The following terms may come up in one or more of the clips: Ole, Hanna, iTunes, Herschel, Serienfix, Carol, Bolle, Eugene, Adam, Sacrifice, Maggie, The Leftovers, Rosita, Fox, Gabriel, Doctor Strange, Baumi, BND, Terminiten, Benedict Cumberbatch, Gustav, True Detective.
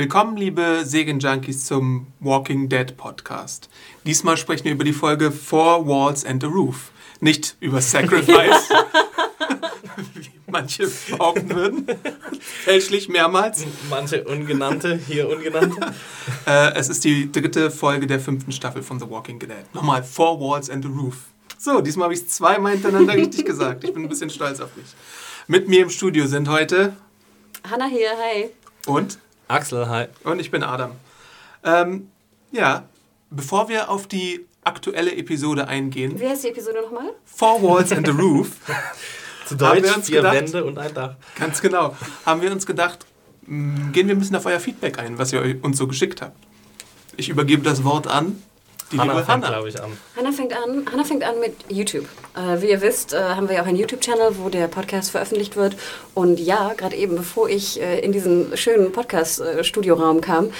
Willkommen, liebe Serienjunkies, zum Walking Dead Podcast. Diesmal sprechen wir über die Folge Four Walls and a Roof. Nicht über Sacrifice, wie manche behaupten würden. Fälschlich mehrmals. Manche Ungenannte, hier Ungenannte. Es ist die dritte Folge der 5. Staffel von The Walking Dead. Nochmal, Four Walls and a Roof. So, diesmal habe ich es zweimal hintereinander richtig gesagt. Ich bin ein bisschen stolz auf mich. Mit mir im Studio sind heute... Hanna hier, hi. Und... Axel, hi. Und ich bin Adam. Bevor wir auf die aktuelle Episode eingehen... Wie heißt die Episode nochmal? Four Walls and a Roof. Zu Deutsch, vier Wände und ein Dach. Ganz genau. Haben wir uns gedacht, gehen wir ein bisschen auf euer Feedback ein, was ihr uns so geschickt habt. Ich übergebe das Wort an die liebe Hanna. Hanna fängt an mit YouTube. Wie ihr wisst, haben wir ja auch einen YouTube-Channel, wo der Podcast veröffentlicht wird. Und ja, gerade eben, bevor ich in diesen schönen Podcast-Studioraum kam,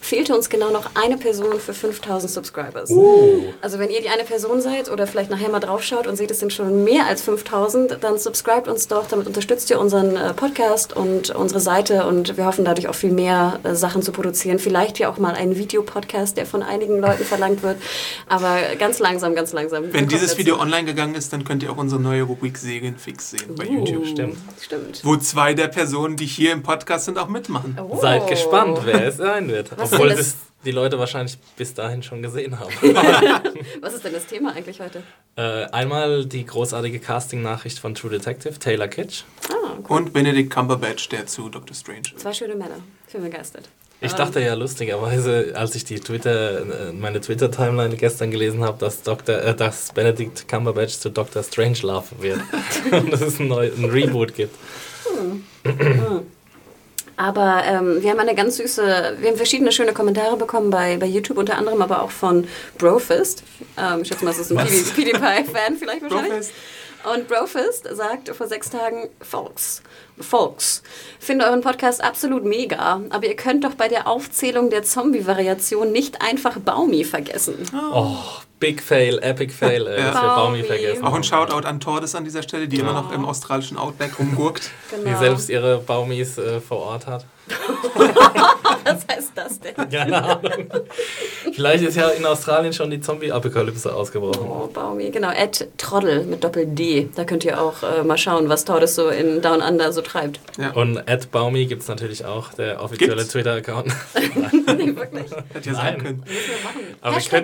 fehlte uns genau noch eine Person für 5.000 Subscribers. Also wenn ihr die eine Person seid oder vielleicht nachher mal drauf schaut und seht, es sind schon mehr als 5.000, dann subscribt uns doch, damit unterstützt ihr unseren Podcast und unsere Seite. Und wir hoffen dadurch auch viel mehr Sachen zu produzieren. Vielleicht ja auch mal einen Videopodcast, der von einigen Leuten verlangt wird. Aber ganz langsam, ganz langsam. Wenn dieses Video online gegangen ist, dann könnt ihr auch unsere neue Rubrik Serienfix sehen bei YouTube. Stimmt. Wo 2 der Personen, die hier im Podcast sind, auch mitmachen. Oh. Seid gespannt, wer es sein wird. Was Obwohl es die Leute wahrscheinlich bis dahin schon gesehen haben. Was ist denn das Thema eigentlich heute? Einmal die großartige Casting-Nachricht von True Detective, Taylor Kitsch. Ah, cool. Und Benedict Cumberbatch, der zu Doctor Strange ist. 2 schöne Männer. Ich bin begeistert. Ich dachte ja lustigerweise, als ich meine Twitter-Timeline gestern gelesen habe, dass Benedict Cumberbatch zu Doctor Strangelove wird. Und dass es ein Reboot gibt. Aber wir haben verschiedene schöne Kommentare bekommen bei YouTube, unter anderem aber auch von Brofist. Ich schätze mal, das ist ein PewDiePie-Fan vielleicht wahrscheinlich. Brofist. Und Brofist sagt vor 6 Tagen, Folks, finde euren Podcast absolut mega, aber ihr könnt doch bei der Aufzählung der Zombie-Variation nicht einfach Baumi vergessen. Oh, Big Fail, Epic Fail, dass wir Baumi vergessen. Auch ein Shoutout an Tordes an dieser Stelle, die immer noch im australischen Outback rumgurkt. Genau. Die selbst ihre Baumis vor Ort hat. Was heißt das denn? Keine Ahnung. Vielleicht ist ja in Australien schon die Zombie-Apokalypse ausgebrochen. Oh, Baumi, genau. @Troddel mit Doppel-D. Da könnt ihr auch mal schauen, was Tordes so in Down Under so treibt. Ja. Und @Baumi gibt es natürlich auch, der offizielle Twitter-Account. Nee, wirklich? Hätte ja sein können.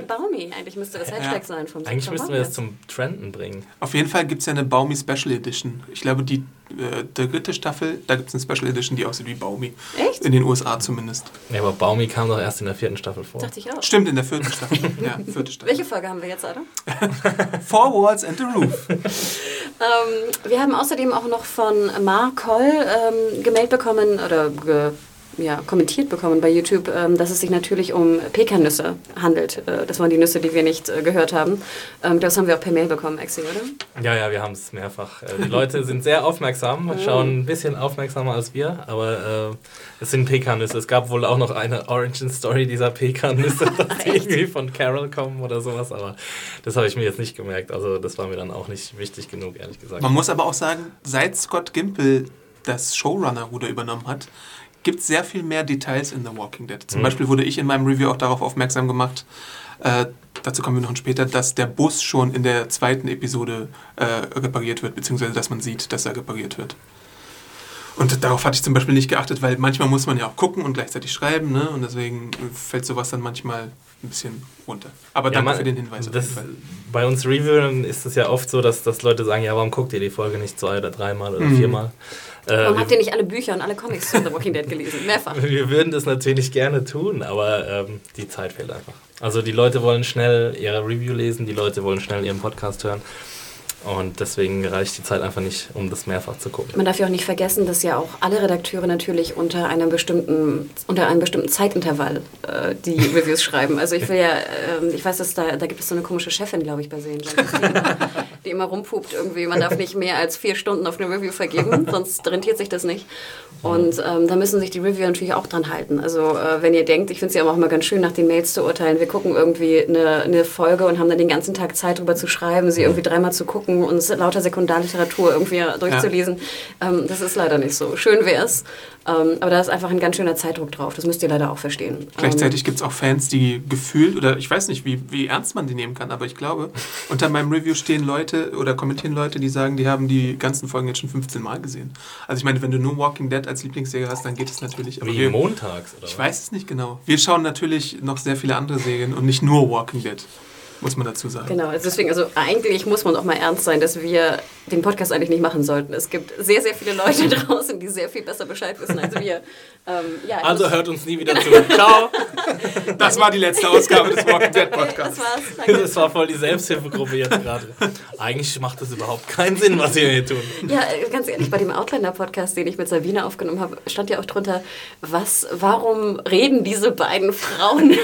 #Baumi. Eigentlich müsste das Hashtag sein. Eigentlich müssten wir das zum Trenden bringen. Auf jeden Fall gibt es ja eine Baumi Special Edition. Ich glaube, die dritte Staffel, da gibt es eine Special Edition, die aussieht wie Baumi. Echt? In den USA zumindest. Ja, aber Baumi kam doch erst in der 4. Staffel vor. Dachte ich auch. Stimmt, in der 4. Staffel. Ja, 4. Staffel. Welche Folge haben wir jetzt, Adam? Four Walls and a Roof. Wir haben außerdem auch noch von Markoll kommentiert bekommen bei YouTube, dass es sich natürlich um Pekannüsse handelt. Das waren die Nüsse, die wir nicht gehört haben. Das haben wir auch per Mail bekommen, Axel, oder? Ja, wir haben es mehrfach. Die Leute sind sehr aufmerksam, schauen ein bisschen aufmerksamer als wir, aber es sind Pekannüsse. Es gab wohl auch noch eine Origin-Story dieser Pekannüsse, dass die irgendwie von Carol kommen oder sowas, aber das habe ich mir jetzt nicht gemerkt. Also das war mir dann auch nicht wichtig genug, ehrlich gesagt. Man muss aber auch sagen, seit Scott Gimple das Showrunner-Ruder übernommen hat, gibt es sehr viel mehr Details in The Walking Dead. Zum Beispiel wurde ich in meinem Review auch darauf aufmerksam gemacht, dazu kommen wir noch später, dass der Bus schon in der 2. Episode repariert wird, beziehungsweise dass man sieht, dass er repariert wird. Und darauf hatte ich zum Beispiel nicht geachtet, weil manchmal muss man ja auch gucken und gleichzeitig schreiben, ne? Und deswegen fällt sowas dann manchmal ein bisschen runter. Aber danke für den Hinweis. Bei uns Reviewern ist es ja oft so, dass Leute sagen, ja, warum guckt ihr die Folge nicht 2 oder 3 Mal oder 4 Mal? Warum habt ihr nicht alle Bücher und alle Comics zu The Walking Dead gelesen? Mehrfach. Wir würden das natürlich gerne tun, aber die Zeit fehlt einfach. Also die Leute wollen schnell ihre Review lesen, die Leute wollen schnell ihren Podcast hören. Und deswegen reicht die Zeit einfach nicht, um das mehrfach zu gucken. Man darf ja auch nicht vergessen, dass ja auch alle Redakteure natürlich unter einem bestimmten Zeitintervall die Reviews schreiben. Also ich will ich weiß, dass da gibt es so eine komische Chefin, glaube ich, bei Serienjunkies.de. die immer rumpupt irgendwie, man darf nicht mehr als 4 Stunden auf eine Review vergeben, sonst rentiert sich das nicht. Und da müssen sich die Reviewer natürlich auch dran halten. Also wenn ihr denkt, ich finde es ja auch mal ganz schön, nach den Mails zu urteilen, wir gucken irgendwie eine Folge und haben dann den ganzen Tag Zeit drüber zu schreiben, sie irgendwie dreimal zu gucken und lauter Sekundarliteratur irgendwie durchzulesen. Ja. Das ist leider nicht so. Schön wäre es. Aber da ist einfach ein ganz schöner Zeitdruck drauf. Das müsst ihr leider auch verstehen. Gleichzeitig gibt es auch Fans, die gefühlt, oder ich weiß nicht, wie ernst man die nehmen kann, aber ich glaube, unter meinem Review stehen Leute oder kommentieren Leute, die sagen, die haben die ganzen Folgen jetzt schon 15 Mal gesehen. Also ich meine, wenn du nur Walking Dead als Lieblingsserie hast, dann geht es natürlich. Aber wie montags, oder? Ich weiß es nicht genau. Wir schauen natürlich noch sehr viele andere Serien und nicht nur Walking Dead, muss man dazu sagen. Genau, deswegen, also eigentlich muss man auch mal ernst sein, dass wir den Podcast eigentlich nicht machen sollten. Es gibt sehr, sehr viele Leute draußen, die sehr viel besser Bescheid wissen als wir. Also hört uns nie wieder zu. Ciao! Das war die letzte Ausgabe des Walking Dead Podcasts. Das war's. Das war voll die Selbsthilfegruppe jetzt gerade. Eigentlich macht das überhaupt keinen Sinn, was wir hier tun. Ja, ganz ehrlich, bei dem Outlander-Podcast, den ich mit Sabine aufgenommen habe, stand ja auch drunter, warum reden diese beiden Frauen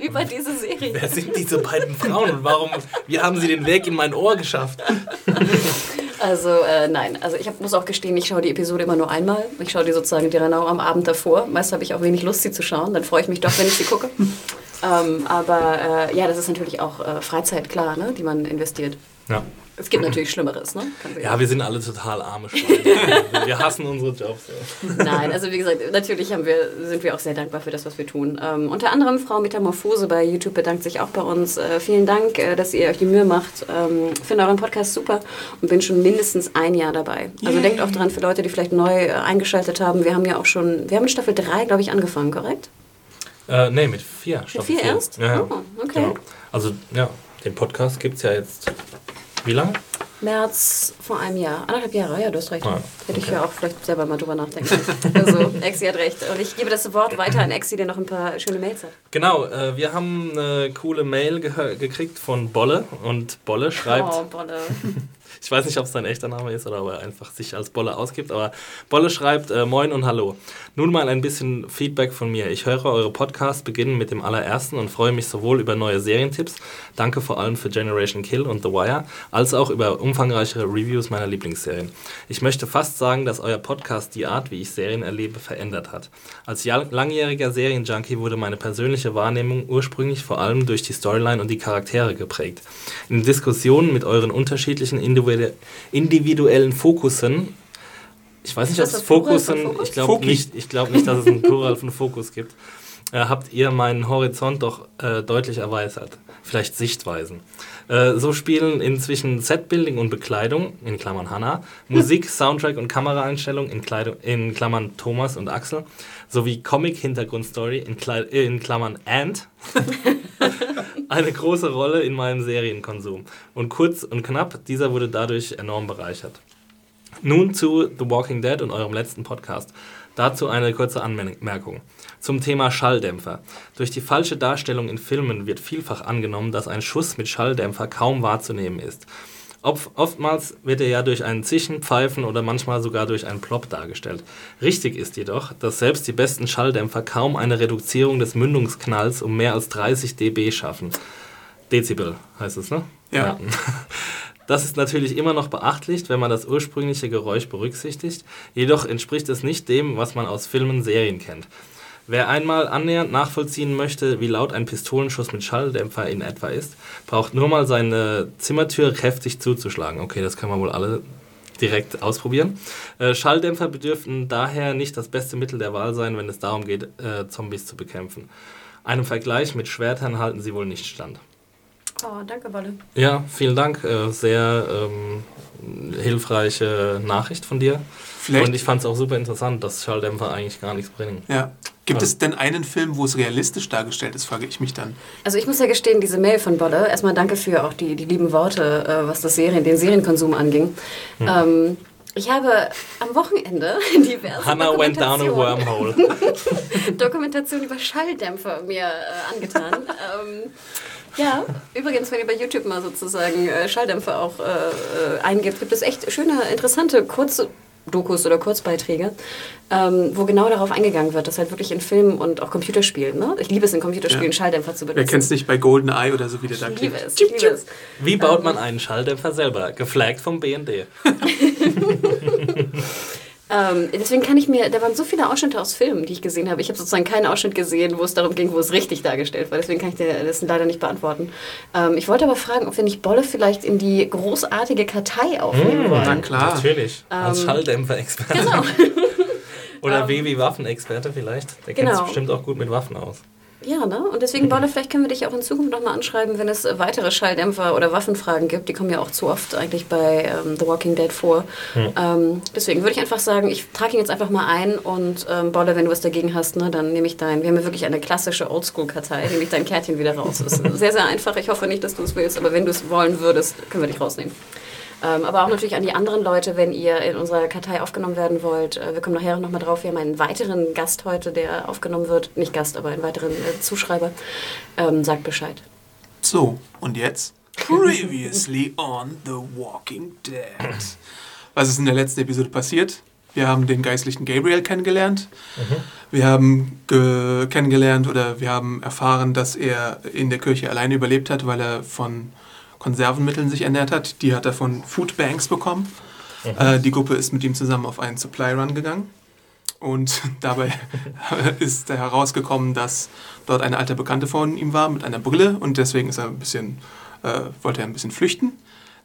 über diese Serie? Wer sind diese beiden Frauen und wie haben sie den Weg in mein Ohr geschafft? Also nein, also ich muss auch gestehen, ich schaue die Episode immer nur einmal. Ich schaue die sozusagen genau am Abend davor. Meist habe ich auch wenig Lust, sie zu schauen. Dann freue ich mich doch, wenn ich sie gucke. Aber ja, das ist natürlich auch Freizeit, klar, ne, die man investiert. Ja. Es gibt natürlich Schlimmeres, ne? Ja, wir sind alle total arme Schweine. Wir hassen unsere Jobs. Ja. Nein, also wie gesagt, natürlich sind wir auch sehr dankbar für das, was wir tun. Unter anderem Frau Metamorphose bei YouTube bedankt sich auch bei uns. Vielen Dank, dass ihr euch die Mühe macht. Finde euren Podcast super und bin schon mindestens 1 Jahr dabei. Also denkt auch dran, für Leute, die vielleicht neu eingeschaltet haben. Wir haben ja auch schon, in Staffel 3, glaube ich, angefangen, korrekt? Nee, mit 4. Staffel 4 erst? Ja, oh, okay. Genau. Also ja, den Podcast gibt es ja jetzt... Wie lange? März vor einem Jahr. 1,5 Jahre, ja, du hast recht. Ah, okay. Hätte ich ja auch vielleicht selber mal drüber nachdenken. Also, Exi hat recht. Und ich gebe das Wort weiter an Exi, der noch ein paar schöne Mails hat. Genau, wir haben eine coole Mail gekriegt von Bolle. Und Bolle schreibt... Oh, Bolle. Ich weiß nicht, ob es sein echter Name ist oder ob er einfach sich als Bolle ausgibt, aber Bolle schreibt, Moin und Hallo. Nun mal ein bisschen Feedback von mir. Ich höre eure Podcasts, beginnen mit dem allerersten und freue mich sowohl über neue Serientipps, danke vor allem für Generation Kill und The Wire, als auch über umfangreichere Reviews meiner Lieblingsserien. Ich möchte fast sagen, dass euer Podcast die Art, wie ich Serien erlebe, verändert hat. Als langjähriger Serienjunkie wurde meine persönliche Wahrnehmung ursprünglich vor allem durch die Storyline und die Charaktere geprägt. In Diskussionen mit euren unterschiedlichen individuellen Fokussen. Ich weiß nicht, ob es Fokussen... Ich glaube nicht, dass es einen Plural von Fokus gibt. Habt ihr meinen Horizont doch deutlich erweitert. Vielleicht Sichtweisen. So spielen inzwischen Setbuilding und Bekleidung, in Klammern Hanna, Musik, Soundtrack und Kameraeinstellung, in Klammern Thomas und Axel, sowie Comic-Hintergrundstory, in Klammern Ant, eine große Rolle in meinem Serienkonsum. Und kurz und knapp, dieser wurde dadurch enorm bereichert. Nun zu The Walking Dead und eurem letzten Podcast. Dazu eine kurze Anmerkung. Zum Thema Schalldämpfer. Durch die falsche Darstellung in Filmen wird vielfach angenommen, dass ein Schuss mit Schalldämpfer kaum wahrzunehmen ist. Oftmals wird er ja durch einen Zischen, Pfeifen oder manchmal sogar durch einen Plop dargestellt. Richtig ist jedoch, dass selbst die besten Schalldämpfer kaum eine Reduzierung des Mündungsknalls um mehr als 30 dB schaffen. Dezibel heißt es, ne? Ja. Das ist natürlich immer noch beachtlich, wenn man das ursprüngliche Geräusch berücksichtigt. Jedoch entspricht es nicht dem, was man aus Filmen, Serien kennt. Wer einmal annähernd nachvollziehen möchte, wie laut ein Pistolenschuss mit Schalldämpfer in etwa ist, braucht nur mal seine Zimmertür kräftig zuzuschlagen. Okay, das können wir wohl alle direkt ausprobieren. Schalldämpfer bedürften daher nicht das beste Mittel der Wahl sein, wenn es darum geht, Zombies zu bekämpfen. Einem Vergleich mit Schwertern halten sie wohl nicht stand. Oh, danke, Bolle. Ja, vielen Dank. Sehr hilfreiche Nachricht von dir. Vielleicht. Und ich fand es auch super interessant, dass Schalldämpfer eigentlich gar nichts bringen. Ja. Gibt es denn einen Film, wo es realistisch dargestellt ist, frage ich mich dann. Also ich muss ja gestehen, diese Mail von Bolle, erstmal danke für auch die lieben Worte, was den Serienkonsum anging. Hm. Ich habe am Wochenende diverse Hanna went down a wormhole. Dokumentation über Schalldämpfer mir angetan. Ja, übrigens, wenn ihr bei YouTube mal sozusagen Schalldämpfer auch eingibt, gibt es echt schöne, interessante, kurze Dokus oder Kurzbeiträge, wo genau darauf eingegangen wird, das halt wirklich in Filmen und auch Computerspielen. Ne? Ich liebe es, in Computerspielen Schalldämpfer zu benutzen. Wer kennt es nicht bei GoldenEye oder so, wie der da klingt? Ich liebe es. Wie baut man einen Schalldämpfer selber? Geflaggt vom BND. Deswegen kann ich mir, da waren so viele Ausschnitte aus Filmen, die ich gesehen habe. Ich habe sozusagen keinen Ausschnitt gesehen, wo es darum ging, wo es richtig dargestellt war. Deswegen kann ich dir das leider nicht beantworten. Ich wollte aber fragen, ob wir nicht Bolle vielleicht in die großartige Kartei aufnehmen wollen. Na klar. Natürlich. Als Schalldämpfer-Experte. Genau. Oder Baby-Waffen-Experte vielleicht. Der kennt sich bestimmt auch gut mit Waffen aus. Ja, ne? Und deswegen, Bolle, vielleicht können wir dich auch in Zukunft nochmal anschreiben, wenn es weitere Schalldämpfer- oder Waffenfragen gibt. Die kommen ja auch zu oft eigentlich bei The Walking Dead vor. Deswegen würde ich einfach sagen, ich trage ihn jetzt einfach mal ein und Bolle, wenn du was dagegen hast, ne, dann nehme ich dein. Wir haben ja wirklich eine klassische Oldschool-Kartei, nehme ich dein Kärtchen wieder raus. Das ist sehr, sehr einfach. Ich hoffe nicht, dass du es willst, aber wenn du es wollen würdest, können wir dich rausnehmen. Aber auch natürlich an die anderen Leute, wenn ihr in unserer Kartei aufgenommen werden wollt. Wir kommen nachher nochmal drauf. Wir haben einen weiteren Gast heute, der aufgenommen wird. Nicht Gast, aber einen weiteren Zuschreiber. Sagt Bescheid. So, und jetzt? Previously on The Walking Dead. Was ist in der letzten Episode passiert? Wir haben den geistlichen Gabriel kennengelernt. Wir haben kennengelernt oder wir haben erfahren, dass er in der Kirche alleine überlebt hat, weil er von Konservenmitteln sich ernährt hat. Die hat er von Foodbanks bekommen. Die Gruppe ist mit ihm zusammen auf einen Supply Run gegangen. Und dabei ist herausgekommen, dass dort eine alte Bekannte von ihm war mit einer Brille. Und deswegen ist er ein bisschen, wollte er ein bisschen flüchten.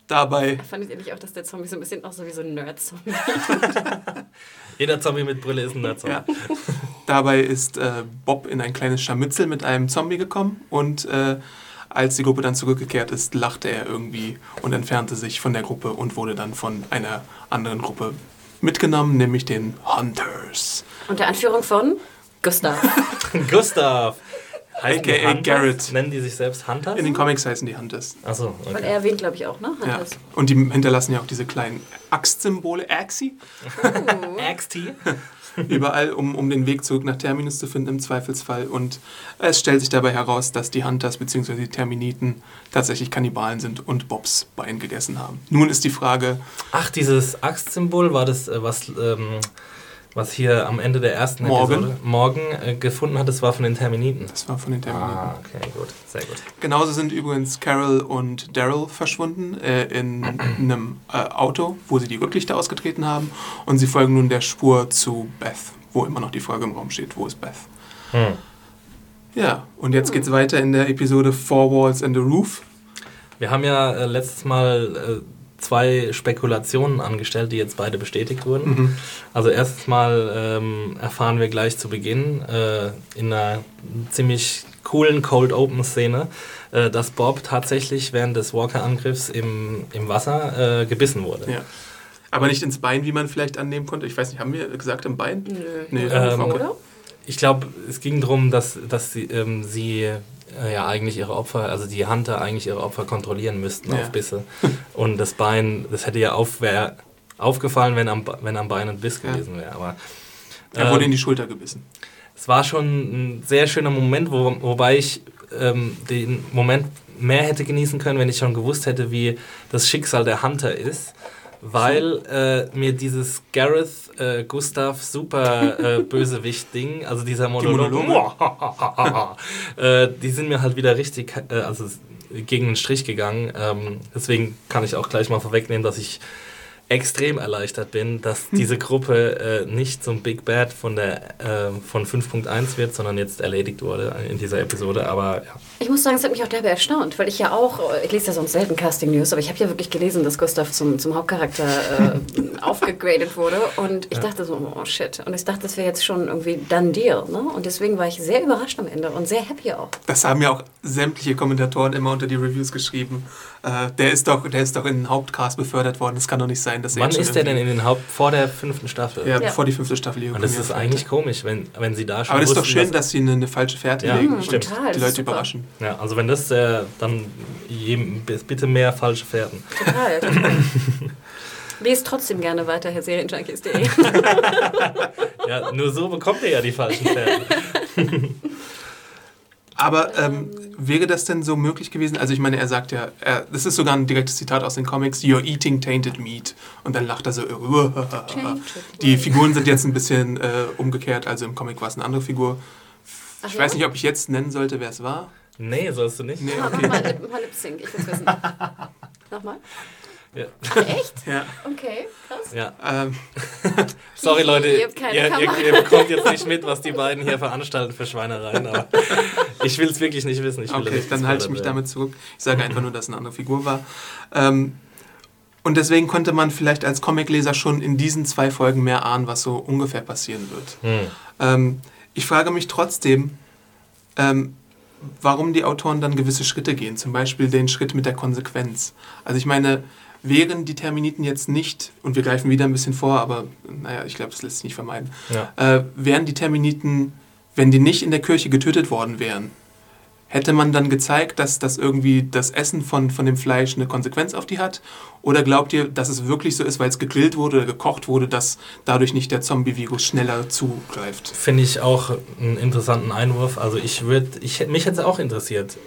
Dabei fandet ihr nicht auch, dass der Zombie so ein bisschen auch so wie so ein Nerd-Zombie? Jeder Zombie mit Brille ist ein Nerd-Zombie. Ja. Dabei ist Bob in ein kleines Scharmützel mit einem Zombie gekommen und als die Gruppe dann zurückgekehrt ist, lachte er irgendwie und entfernte sich von der Gruppe und wurde dann von einer anderen Gruppe mitgenommen, nämlich den Hunters. Unter Anführung von Gustav. Gustav. A.k.a. Garrett. Nennen die sich selbst Hunters? In den Comics heißen die Hunters. Achso, okay. Und er erwähnt, glaube ich, auch, ne? Hunters. Ja. Und die hinterlassen ja auch diese kleinen Axt-Symbole. Axi. Axti. Überall, um den Weg zurück nach Terminus zu finden im Zweifelsfall. Und es stellt sich dabei heraus, dass die Hunters bzw. die Terminiten tatsächlich Kannibalen sind und Bobs Bein gegessen haben. Nun ist die Frage... Ach, dieses Axt-Symbol war das, was hier am Ende der ersten Episode Morgen gefunden hat, das war von den Terminiten. Das war von den Terminiten. Ah, okay, gut, sehr gut. Genauso sind übrigens Carol und Daryl verschwunden in einem Auto, wo sie die Rücklichter ausgetreten haben. Und sie folgen nun der Spur zu Beth, wo immer noch die Frage im Raum steht, wo ist Beth? Ja, und jetzt geht's weiter in der Episode Four Walls and a Roof. Wir haben ja letztes Mal... 2 Spekulationen angestellt, die jetzt beide bestätigt wurden. Also erstens mal erfahren wir gleich zu Beginn in einer ziemlich coolen Cold-Open-Szene, dass Bob tatsächlich während des Walker-Angriffs im Wasser gebissen wurde. Ja. Aber nicht ins Bein, wie man vielleicht annehmen konnte. Ich weiß nicht, haben wir gesagt im Bein? Nö. Nee, okay. Ich glaube, es ging darum, dass sie ja eigentlich ihre Opfer, also die Hunter eigentlich ihre Opfer kontrollieren müssten auf Bisse. Und das Bein, das hätte ja aufgefallen, wenn am Bein ein Biss gewesen wäre. Aber er wurde in die Schulter gebissen. Es war schon ein sehr schöner Moment, wobei ich den Moment mehr hätte genießen können, wenn ich schon gewusst hätte, wie das Schicksal der Hunter ist. Weil mir dieses Gareth Gustav super Bösewicht-Ding, also dieser Monolog, die sind mir halt wieder richtig also gegen den Strich gegangen. Deswegen kann ich auch gleich mal vorwegnehmen, dass ich extrem erleichtert bin, dass diese Gruppe nicht zum Big Bad von 5.1 wird, sondern jetzt erledigt wurde in dieser Episode, aber ja. Ich muss sagen, es hat mich auch derbe erstaunt, weil ich ja auch, ich lese ja sonst selten Casting News, aber ich habe ja wirklich gelesen, dass Gustav zum Hauptcharakter aufgegradet wurde und ich dachte so, oh shit, und ich dachte, das wäre jetzt schon irgendwie done deal, ne? Und deswegen war ich sehr überrascht am Ende und sehr happy auch. Das haben ja auch sämtliche Kommentatoren immer unter die Reviews geschrieben. Der ist doch in den Hauptcast befördert worden, das kann doch nicht sein. Wann ist der denn in den vor der 5. Staffel? Ja, bevor die 5. Staffel hier. Und das ist eigentlich komisch, wenn sie da schon. Aber das ist doch schön, dass sie eine falsche Fährte legen. Stimmt. Total, die Leute überraschen. Ja, also wenn das dann bitte mehr falsche Fährten. Total. Lest trotzdem gerne weiter, Herr Serienjunkies.de. Ja, nur so bekommt ihr ja die falschen Fährten. Aber wäre das denn so möglich gewesen? Also ich meine, er sagt ja, das ist sogar ein direktes Zitat aus den Comics, "You're eating tainted meat." Und dann lacht er so, die Figuren sind jetzt ein bisschen umgekehrt, also im Comic war es eine andere Figur. Ich weiß nicht, ob ich jetzt nennen sollte, wer es war. Nee, sollst du nicht. Nee, okay. Mach mal Lip-Sync, ich will's wissen. Nochmal? Ja. Ach, echt? Ja. Okay, krass. Ja. Sorry Leute, ihr bekommt jetzt nicht mit, was die beiden hier veranstalten für Schweinereien, aber ich will es wirklich nicht wissen. Dann halte ich mich damit zurück. Ich sage einfach nur, dass es eine andere Figur war. Und deswegen konnte man vielleicht als Comicleser schon in diesen 2 Folgen mehr ahnen, was so ungefähr passieren wird. Ich frage mich trotzdem, warum die Autoren dann gewisse Schritte gehen, zum Beispiel den Schritt mit der Konsequenz. Also ich meine, wären die Terminiten jetzt nicht, und wir greifen wieder ein bisschen vor, aber naja, ich glaube, das lässt sich nicht vermeiden, wären die Terminiten, wenn die nicht in der Kirche getötet worden wären, hätte man dann gezeigt, dass das irgendwie das Essen von dem Fleisch eine Konsequenz auf die hat? Oder glaubt ihr, dass es wirklich so ist, weil es gegrillt wurde oder gekocht wurde, dass dadurch nicht der Zombie-Virus schneller zugreift? Finde ich auch einen interessanten Einwurf. Also mich hätte es auch interessiert,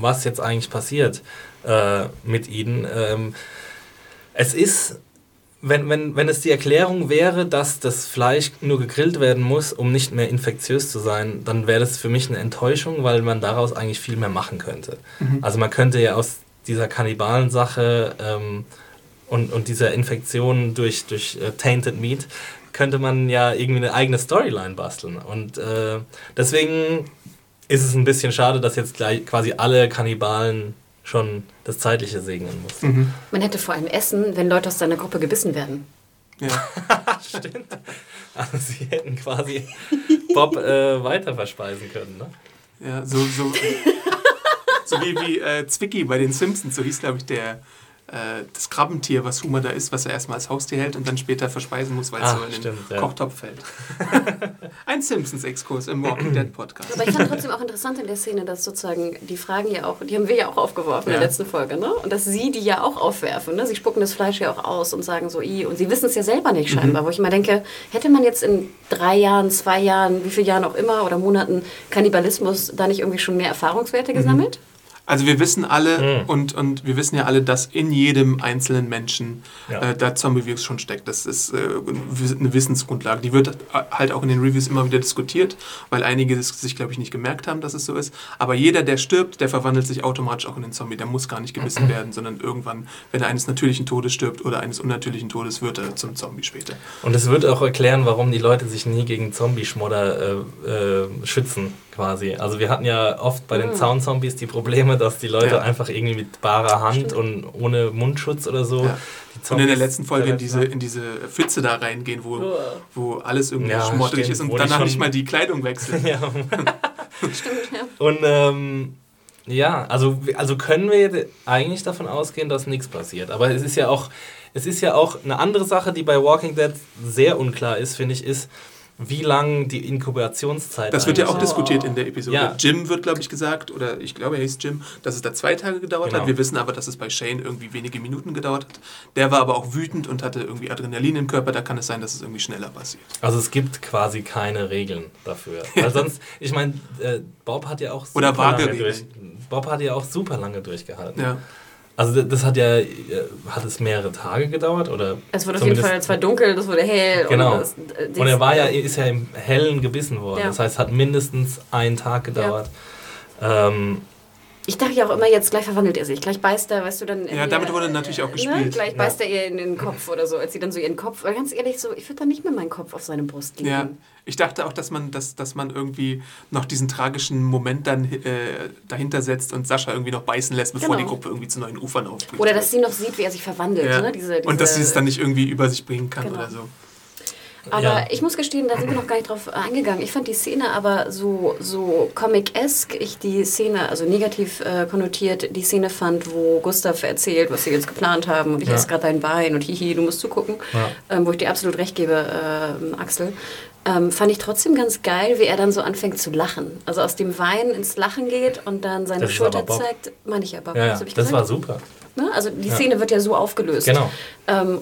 was jetzt eigentlich passiert mit ihnen. Es ist, wenn es die Erklärung wäre, dass das Fleisch nur gegrillt werden muss, um nicht mehr infektiös zu sein, dann wäre das für mich eine Enttäuschung, weil man daraus eigentlich viel mehr machen könnte. Mhm. Also man könnte ja aus dieser Kannibalen-Sache und dieser Infektion durch Tainted Meat, könnte man ja irgendwie eine eigene Storyline basteln. Und deswegen ist es ein bisschen schade, dass jetzt gleich quasi alle Kannibalen schon das Zeitliche segnen muss. Mhm. Man hätte vor allem Essen, wenn Leute aus seiner Gruppe gebissen werden. Ja, stimmt. Also sie hätten quasi Bob weiter verspeisen können, ne? Ja, so wie Zwicky bei den Simpsons, so hieß, glaube ich, das Krabbentier, was Homer da ist, was er erstmal als Haustier hält und dann später verspeisen muss, weil es so in den Kochtopf fällt. Ein Simpsons-Exkurs im Walking Dead Podcast. Aber ich fand trotzdem auch interessant in der Szene, dass sozusagen die Fragen ja auch, die haben wir ja auch aufgeworfen in der letzten Folge, ne? Und dass sie die ja auch aufwerfen, ne? Sie spucken das Fleisch ja auch aus und sagen so, und sie wissen es ja selber nicht scheinbar, wo ich immer denke, hätte man jetzt in 3 Jahren, 2 Jahren, wie viele Jahren auch immer oder Monaten Kannibalismus da nicht irgendwie schon mehr Erfahrungswerte gesammelt? Also wir wissen alle und wir wissen ja alle, dass in jedem einzelnen Menschen der Zombie-Virus schon steckt. Das ist eine Wissensgrundlage. Die wird halt auch in den Reviews immer wieder diskutiert, weil einige sich, glaube ich, nicht gemerkt haben, dass es so ist. Aber jeder, der stirbt, der verwandelt sich automatisch auch in den Zombie. Der muss gar nicht gebissen werden, sondern irgendwann, wenn er eines natürlichen Todes stirbt oder eines unnatürlichen Todes, wird er zum Zombie später. Und es wird auch erklären, warum die Leute sich nie gegen Zombie-Schmodder schützen. Quasi. Also wir hatten ja oft bei den Zaun-Zombies die Probleme, dass die Leute einfach irgendwie mit barer Hand und ohne Mundschutz oder so. Ja. Und in der letzten Folge in diese Pfütze da reingehen, wo alles irgendwie schmodderig ist und danach nicht mal die Kleidung wechseln. Ja. Stimmt, ja. Und also können wir eigentlich davon ausgehen, dass nichts passiert. Aber es ist ja auch eine andere Sache, die bei Walking Dead sehr unklar ist, finde ich, ist, wie lang die Inkubationszeit ist. Das wird ja auch diskutiert in der Episode. Ja. Jim wird, glaube ich, gesagt, oder ich glaube, er hieß Jim, dass es da 2 Tage gedauert hat. Wir wissen aber, dass es bei Shane irgendwie wenige Minuten gedauert hat. Der war aber auch wütend und hatte irgendwie Adrenalin im Körper. Da kann es sein, dass es irgendwie schneller passiert. Also es gibt quasi keine Regeln dafür. Weil sonst, ich meine, Bob hat ja auch super lange durchgehalten. Ja. Also das hat es mehrere Tage gedauert, oder? Es wurde auf jeden Fall, es war dunkel, das wurde hell. Genau. Und er ist ja im Hellen gebissen worden. Ja. Das heißt, es hat mindestens einen Tag gedauert. Ja. Ich dachte ja auch immer, jetzt gleich verwandelt er sich, gleich beißt er, weißt du, dann... Ja, damit wurde natürlich auch gespielt. Ne? Gleich beißt er ihr in den Kopf oder so, als sie dann so ihren Kopf... Ganz ehrlich, so, ich würde dann nicht mehr meinen Kopf auf seine Brust legen. Ja, ich dachte auch, dass man irgendwie noch diesen tragischen Moment dann dahinter setzt und Sascha irgendwie noch beißen lässt, bevor die Gruppe irgendwie zu neuen Ufern aufblüht. Oder dass sie noch sieht, wie er sich verwandelt. Ja. Ne? Und dass sie es dann nicht irgendwie über sich bringen kann oder so. Aber ich muss gestehen, da sind wir noch gar nicht drauf eingegangen. Ich fand die Szene aber so comic-esque. Ich die Szene, also negativ konnotiert, die Szene fand, wo Gustav erzählt, was sie jetzt geplant haben und ich esse gerade dein Bein und hihi, du musst zugucken. Ja. Wo ich dir absolut recht gebe, Axel. Fand ich trotzdem ganz geil, wie er dann so anfängt zu lachen. Also aus dem Weinen ins Lachen geht und dann seine Schulter zeigt. Meine ich aber. Ja, das war super. Ne? Also die Szene wird ja so aufgelöst. Genau.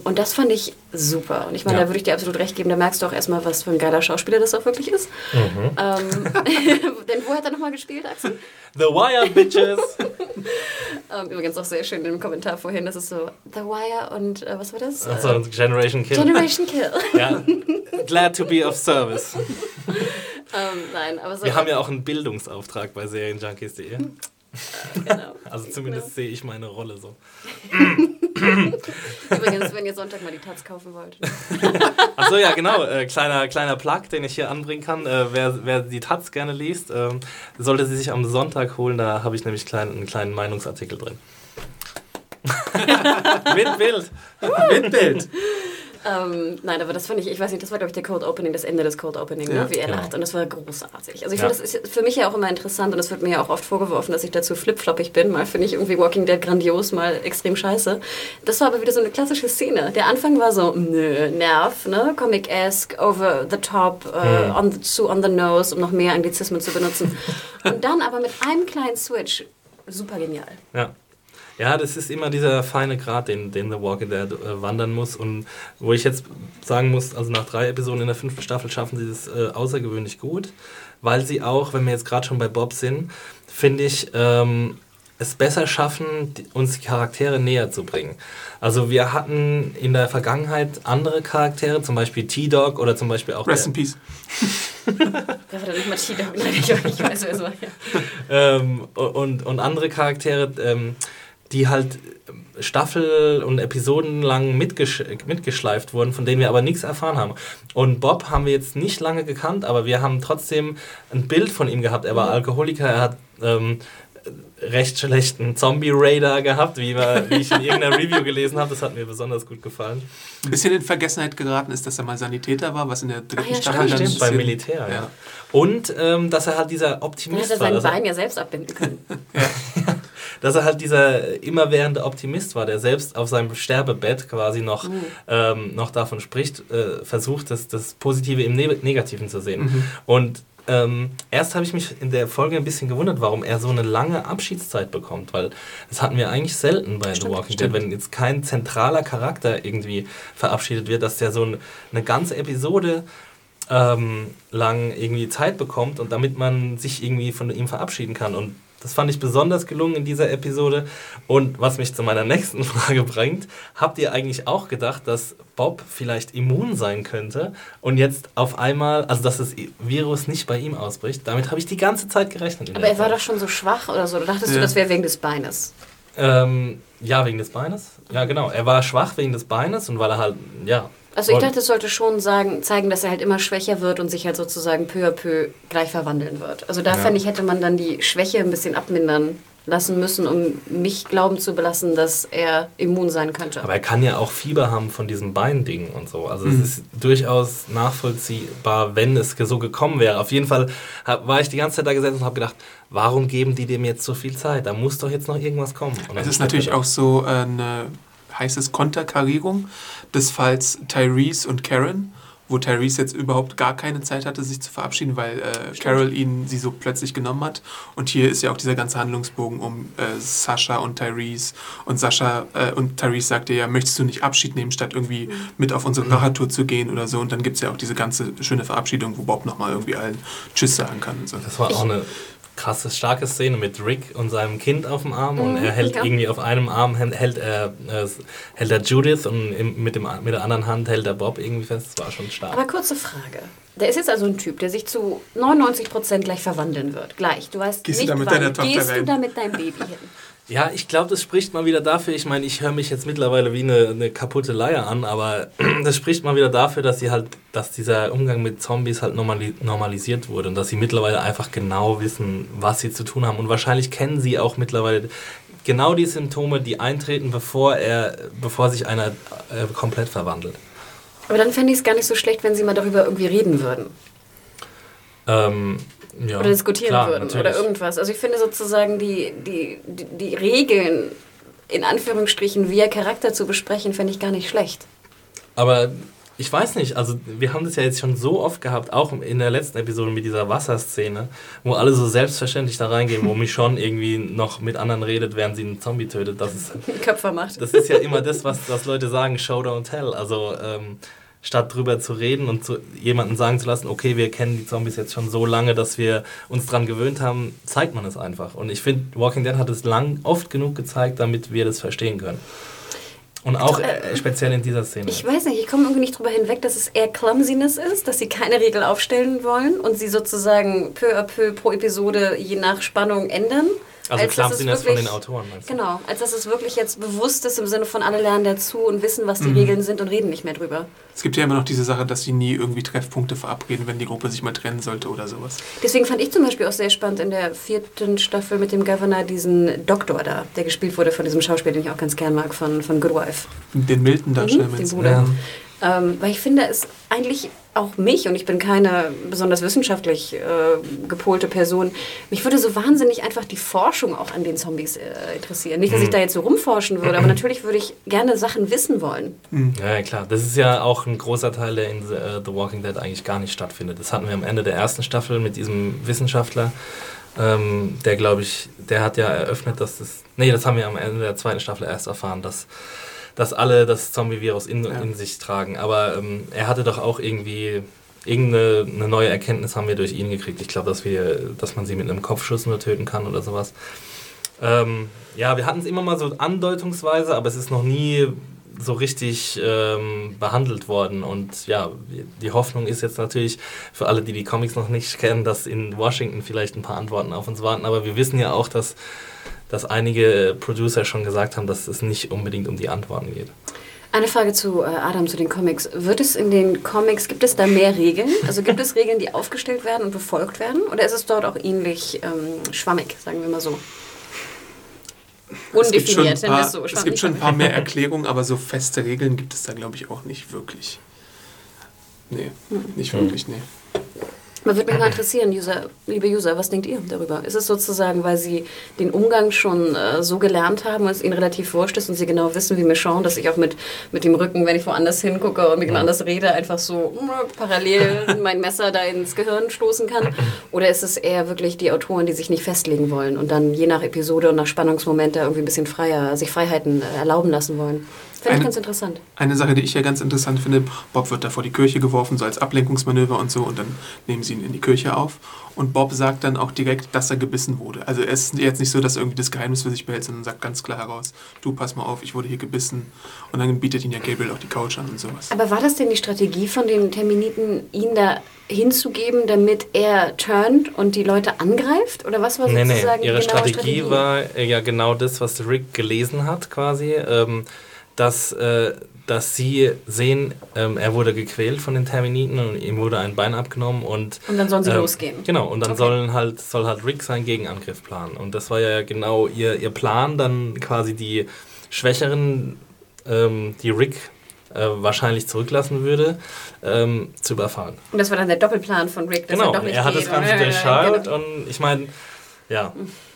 Und das fand ich super. Und ich meine, da würde ich dir absolut recht geben, da merkst du auch erstmal, was für ein geiler Schauspieler das auch wirklich ist. Mhm. Denn wo hat er nochmal gespielt, Axel? The Wire, Bitches! Übrigens auch sehr schön im Kommentar vorhin, das ist so The Wire und was war das? Also, Generation Kill. Generation Kill. Ja. Glad to be of service. Nein, aber so. Wir haben ja auch einen Bildungsauftrag bei Serienjunkies.de. Genau. Also zumindest sehe ich meine Rolle so. Übrigens, wenn ihr Sonntag mal die Taz kaufen wollt. Achso, ja genau. Kleiner Plug, den ich hier anbringen kann. Wer die Taz gerne liest, sollte sie sich am Sonntag holen. Da habe ich nämlich einen kleinen Meinungsartikel drin. Mit Bild. Mit Bild. Nein, aber das fand ich weiß nicht, das war glaube ich der Cold Opening, das Ende des Cold Opening, ne? Wie er lacht und das war großartig. Also ich finde, das ist für mich ja auch immer interessant und das wird mir ja auch oft vorgeworfen, dass ich dazu flipfloppig bin. Mal finde ich irgendwie Walking Dead grandios, mal extrem scheiße. Das war aber wieder so eine klassische Szene. Der Anfang war so, Nerv, ne? Comic-esque, over the top, on the nose, um noch mehr Anglizismen zu benutzen. Und dann aber mit einem kleinen Switch, super genial. Ja. Ja, das ist immer dieser feine Grat, den The Walking Dead wandern muss und wo ich jetzt sagen muss, also nach 3 Episoden in der 5. Staffel schaffen sie das außergewöhnlich gut, weil sie auch, wenn wir jetzt gerade schon bei Bob sind, finde ich, es besser schaffen, uns die Charaktere näher zu bringen. Also wir hatten in der Vergangenheit andere Charaktere, zum Beispiel T-Dog oder zum Beispiel auch... Rest in Peace. Da war doch nicht mal T-Dog, ich weiß, wer es war. Und andere Charaktere... die halt Staffel- und episodenlang mitgeschleift wurden, von denen wir aber nichts erfahren haben. Und Bob haben wir jetzt nicht lange gekannt, aber wir haben trotzdem ein Bild von ihm gehabt. Er war Alkoholiker, er hat recht schlechten Zombie-Raider gehabt, wie ich in irgendeiner Review gelesen habe. Das hat mir besonders gut gefallen. Ein bisschen in Vergessenheit geraten ist, dass er mal Sanitäter war, was in der 3. Staffel dann stimmt, beim Militär, ja. Und dass er halt dieser Optimist war. Hat er sein Bein ja selbst abbinden können. Ja. Dass er halt dieser immerwährende Optimist war, der selbst auf seinem Sterbebett quasi noch davon spricht, versucht, das Positive im Negativen zu sehen. Mhm. Und erst habe ich mich in der Folge ein bisschen gewundert, warum er so eine lange Abschiedszeit bekommt, weil das hatten wir eigentlich selten bei The Walking Dead, wenn jetzt kein zentraler Charakter irgendwie verabschiedet wird, dass der so eine ganze Episode lang irgendwie Zeit bekommt und damit man sich irgendwie von ihm verabschieden kann. Und das fand ich besonders gelungen in dieser Episode. Und was mich zu meiner nächsten Frage bringt, habt ihr eigentlich auch gedacht, dass Bob vielleicht immun sein könnte und jetzt auf einmal, also dass das Virus nicht bei ihm ausbricht? Damit habe ich die ganze Zeit gerechnet. Aber er war doch schon so schwach oder so. Dachtest du, das wäre wegen des Beines? Ja, wegen des Beines. Ja, genau. Er war schwach wegen des Beines und weil er halt, ja... Also ich dachte, es sollte schon zeigen, dass er halt immer schwächer wird und sich halt sozusagen peu à peu gleich verwandeln wird. Also da fand ich, hätte man dann die Schwäche ein bisschen abmindern lassen müssen, um mich glauben zu belassen, dass er immun sein könnte. Aber er kann ja auch Fieber haben von diesem Beinding und so. Also es ist durchaus nachvollziehbar, wenn es so gekommen wäre. Auf jeden Fall war ich die ganze Zeit da gesessen und habe gedacht, warum geben die dem jetzt so viel Zeit? Da muss doch jetzt noch irgendwas kommen. Es ist natürlich auch so eine... heißt es Konterkarierung des Falls Tyrese und Karen, wo Tyrese jetzt überhaupt gar keine Zeit hatte, sich zu verabschieden, weil Carol sie so plötzlich genommen hat. Und hier ist ja auch dieser ganze Handlungsbogen um Sascha und Tyrese. Und Sascha und Tyrese sagte ja, möchtest du nicht Abschied nehmen, statt irgendwie mit auf unsere Rachertour zu gehen oder so. Und dann gibt es ja auch diese ganze schöne Verabschiedung, wo Bob nochmal irgendwie allen Tschüss sagen kann. Und so. Das war auch eine... krasse, starke Szene mit Rick und seinem Kind auf dem Arm und er hält irgendwie auf einem Arm hält er Judith und mit der anderen Hand hält er Bob irgendwie fest. Das war schon stark. Aber kurze Frage. Der ist jetzt also ein Typ, der sich zu 99% gleich verwandeln wird. Gleich. Du weißt nicht, gehst du da mit deinem Baby hin? Ja, ich glaube, das spricht mal wieder dafür, ich meine, ich höre mich jetzt mittlerweile wie eine kaputte Leier an, aber das spricht mal wieder dafür, dass dieser Umgang mit Zombies halt normalisiert wurde und dass sie mittlerweile einfach genau wissen, was sie zu tun haben. Und wahrscheinlich kennen sie auch mittlerweile genau die Symptome, die eintreten, bevor sich einer komplett verwandelt. Aber dann fände ich es gar nicht so schlecht, wenn sie mal darüber irgendwie reden würden. Ja, oder diskutieren würden natürlich. Oder irgendwas. Also ich finde sozusagen die Regeln, in Anführungsstrichen, via Charakter zu besprechen, fände ich gar nicht schlecht. Aber ich weiß nicht, also wir haben das ja jetzt schon so oft gehabt, auch in der letzten Episode mit dieser Wasserszene, wo alle so selbstverständlich da reingehen, wo Michonne irgendwie noch mit anderen redet, während sie einen Zombie tötet. Das ist, Köpfer macht. Das ist ja immer das, was Leute sagen, show, don't tell. Also statt drüber zu reden und zu jemandem sagen zu lassen, okay, wir kennen die Zombies jetzt schon so lange, dass wir uns dran gewöhnt haben, zeigt man es einfach. Und ich finde, Walking Dead hat es oft genug gezeigt, damit wir das verstehen können. Und auch speziell in dieser Szene. Ich weiß nicht, ich komme irgendwie nicht drüber hinweg, dass es eher Clumsiness ist, dass sie keine Regel aufstellen wollen und sie sozusagen peu à peu pro Episode je nach Spannung ändern. Also Clumsiness von den Autoren. Genau, als dass es wirklich jetzt bewusst ist im Sinne von alle lernen dazu und wissen, was die Regeln sind und reden nicht mehr drüber. Es gibt ja immer noch diese Sache, dass sie nie irgendwie Treffpunkte verabreden, wenn die Gruppe sich mal trennen sollte oder sowas. Deswegen fand ich zum Beispiel auch sehr spannend in der 4. Staffel mit dem Governor diesen Doktor da, der gespielt wurde von diesem Schauspieler, den ich auch ganz gern mag, von Good Wife. Den Milton-Darsteller. Den Bruder. Ja. Weil ich finde, es eigentlich auch mich, und ich bin keine besonders wissenschaftlich gepolte Person, mich würde so wahnsinnig einfach die Forschung auch an den Zombies interessieren. Nicht, dass ich da jetzt so rumforschen würde, aber natürlich würde ich gerne Sachen wissen wollen. Ja, klar. Das ist ja auch ein großer Teil, der in The Walking Dead eigentlich gar nicht stattfindet. Das hatten wir am Ende der 1. Staffel mit diesem Wissenschaftler. Der, glaube ich, der hat ja eröffnet, dass das... Nee, das haben wir am Ende der 2. Staffel erst erfahren, dass alle das Zombie-Virus in sich tragen. Aber er hatte doch auch irgendwie irgendeine neue Erkenntnis haben wir durch ihn gekriegt. Ich glaube, dass man sie mit einem Kopfschuss nur töten kann oder sowas. Ja, wir hatten es immer mal so andeutungsweise, aber es ist noch nie so richtig behandelt worden. Und ja, die Hoffnung ist jetzt natürlich, für alle, die Comics noch nicht kennen, dass in Washington vielleicht ein paar Antworten auf uns warten. Aber wir wissen ja auch, dass einige Producer schon gesagt haben, dass es nicht unbedingt um die Antworten geht. Eine Frage zu Adam, zu den Comics. Gibt es da mehr Regeln? Also gibt es Regeln, die aufgestellt werden und befolgt werden? Oder ist es dort auch ähnlich schwammig, sagen wir mal so? Undefiniert, denn das so schwammig. Es gibt schon ein paar mehr Erklärungen, aber so feste Regeln gibt es da, glaube ich, auch nicht wirklich. Nee, nicht wirklich, nee. Man würde mich mal interessieren, liebe User, was denkt ihr darüber? Ist es sozusagen, weil sie den Umgang schon so gelernt haben und es ihnen relativ wurscht ist und sie genau wissen, wie Michonne, dass ich auch mit dem Rücken, wenn ich woanders hingucke und mit anders rede, einfach so parallel mein Messer da ins Gehirn stoßen kann? Oder ist es eher wirklich die Autoren, die sich nicht festlegen wollen und dann je nach Episode und nach Spannungsmoment da irgendwie ein bisschen sich Freiheiten erlauben lassen wollen? Finde ich ganz interessant. Eine Sache, die ich ja ganz interessant finde, Bob wird da vor die Kirche geworfen, so als Ablenkungsmanöver und so, und dann nehmen sie ihn in die Kirche auf. Und Bob sagt dann auch direkt, dass er gebissen wurde. Also es ist jetzt nicht so, dass er irgendwie das Geheimnis für sich behält, sondern sagt ganz klar heraus, du, pass mal auf, ich wurde hier gebissen. Und dann bietet ihn ja Gabriel auch die Couch an und sowas. Aber war das denn die Strategie von den Terminiten, ihn da hinzugeben, damit er turnt und die Leute angreift? Oder was war sozusagen ihre Strategie? War ja genau das, was Rick gelesen hat quasi, dass sie sehen, er wurde gequält von den Terminiten und ihm wurde ein Bein abgenommen. Und dann sollen sie losgehen. Genau, und dann soll halt Rick seinen Gegenangriff planen. Und das war ja genau ihr Plan, dann quasi die Schwächeren, die Rick wahrscheinlich zurücklassen würde, zu überfahren. Und das war dann der Doppelplan von Rick. Genau, er hat das Ganze durchschaut und ich meine, ja...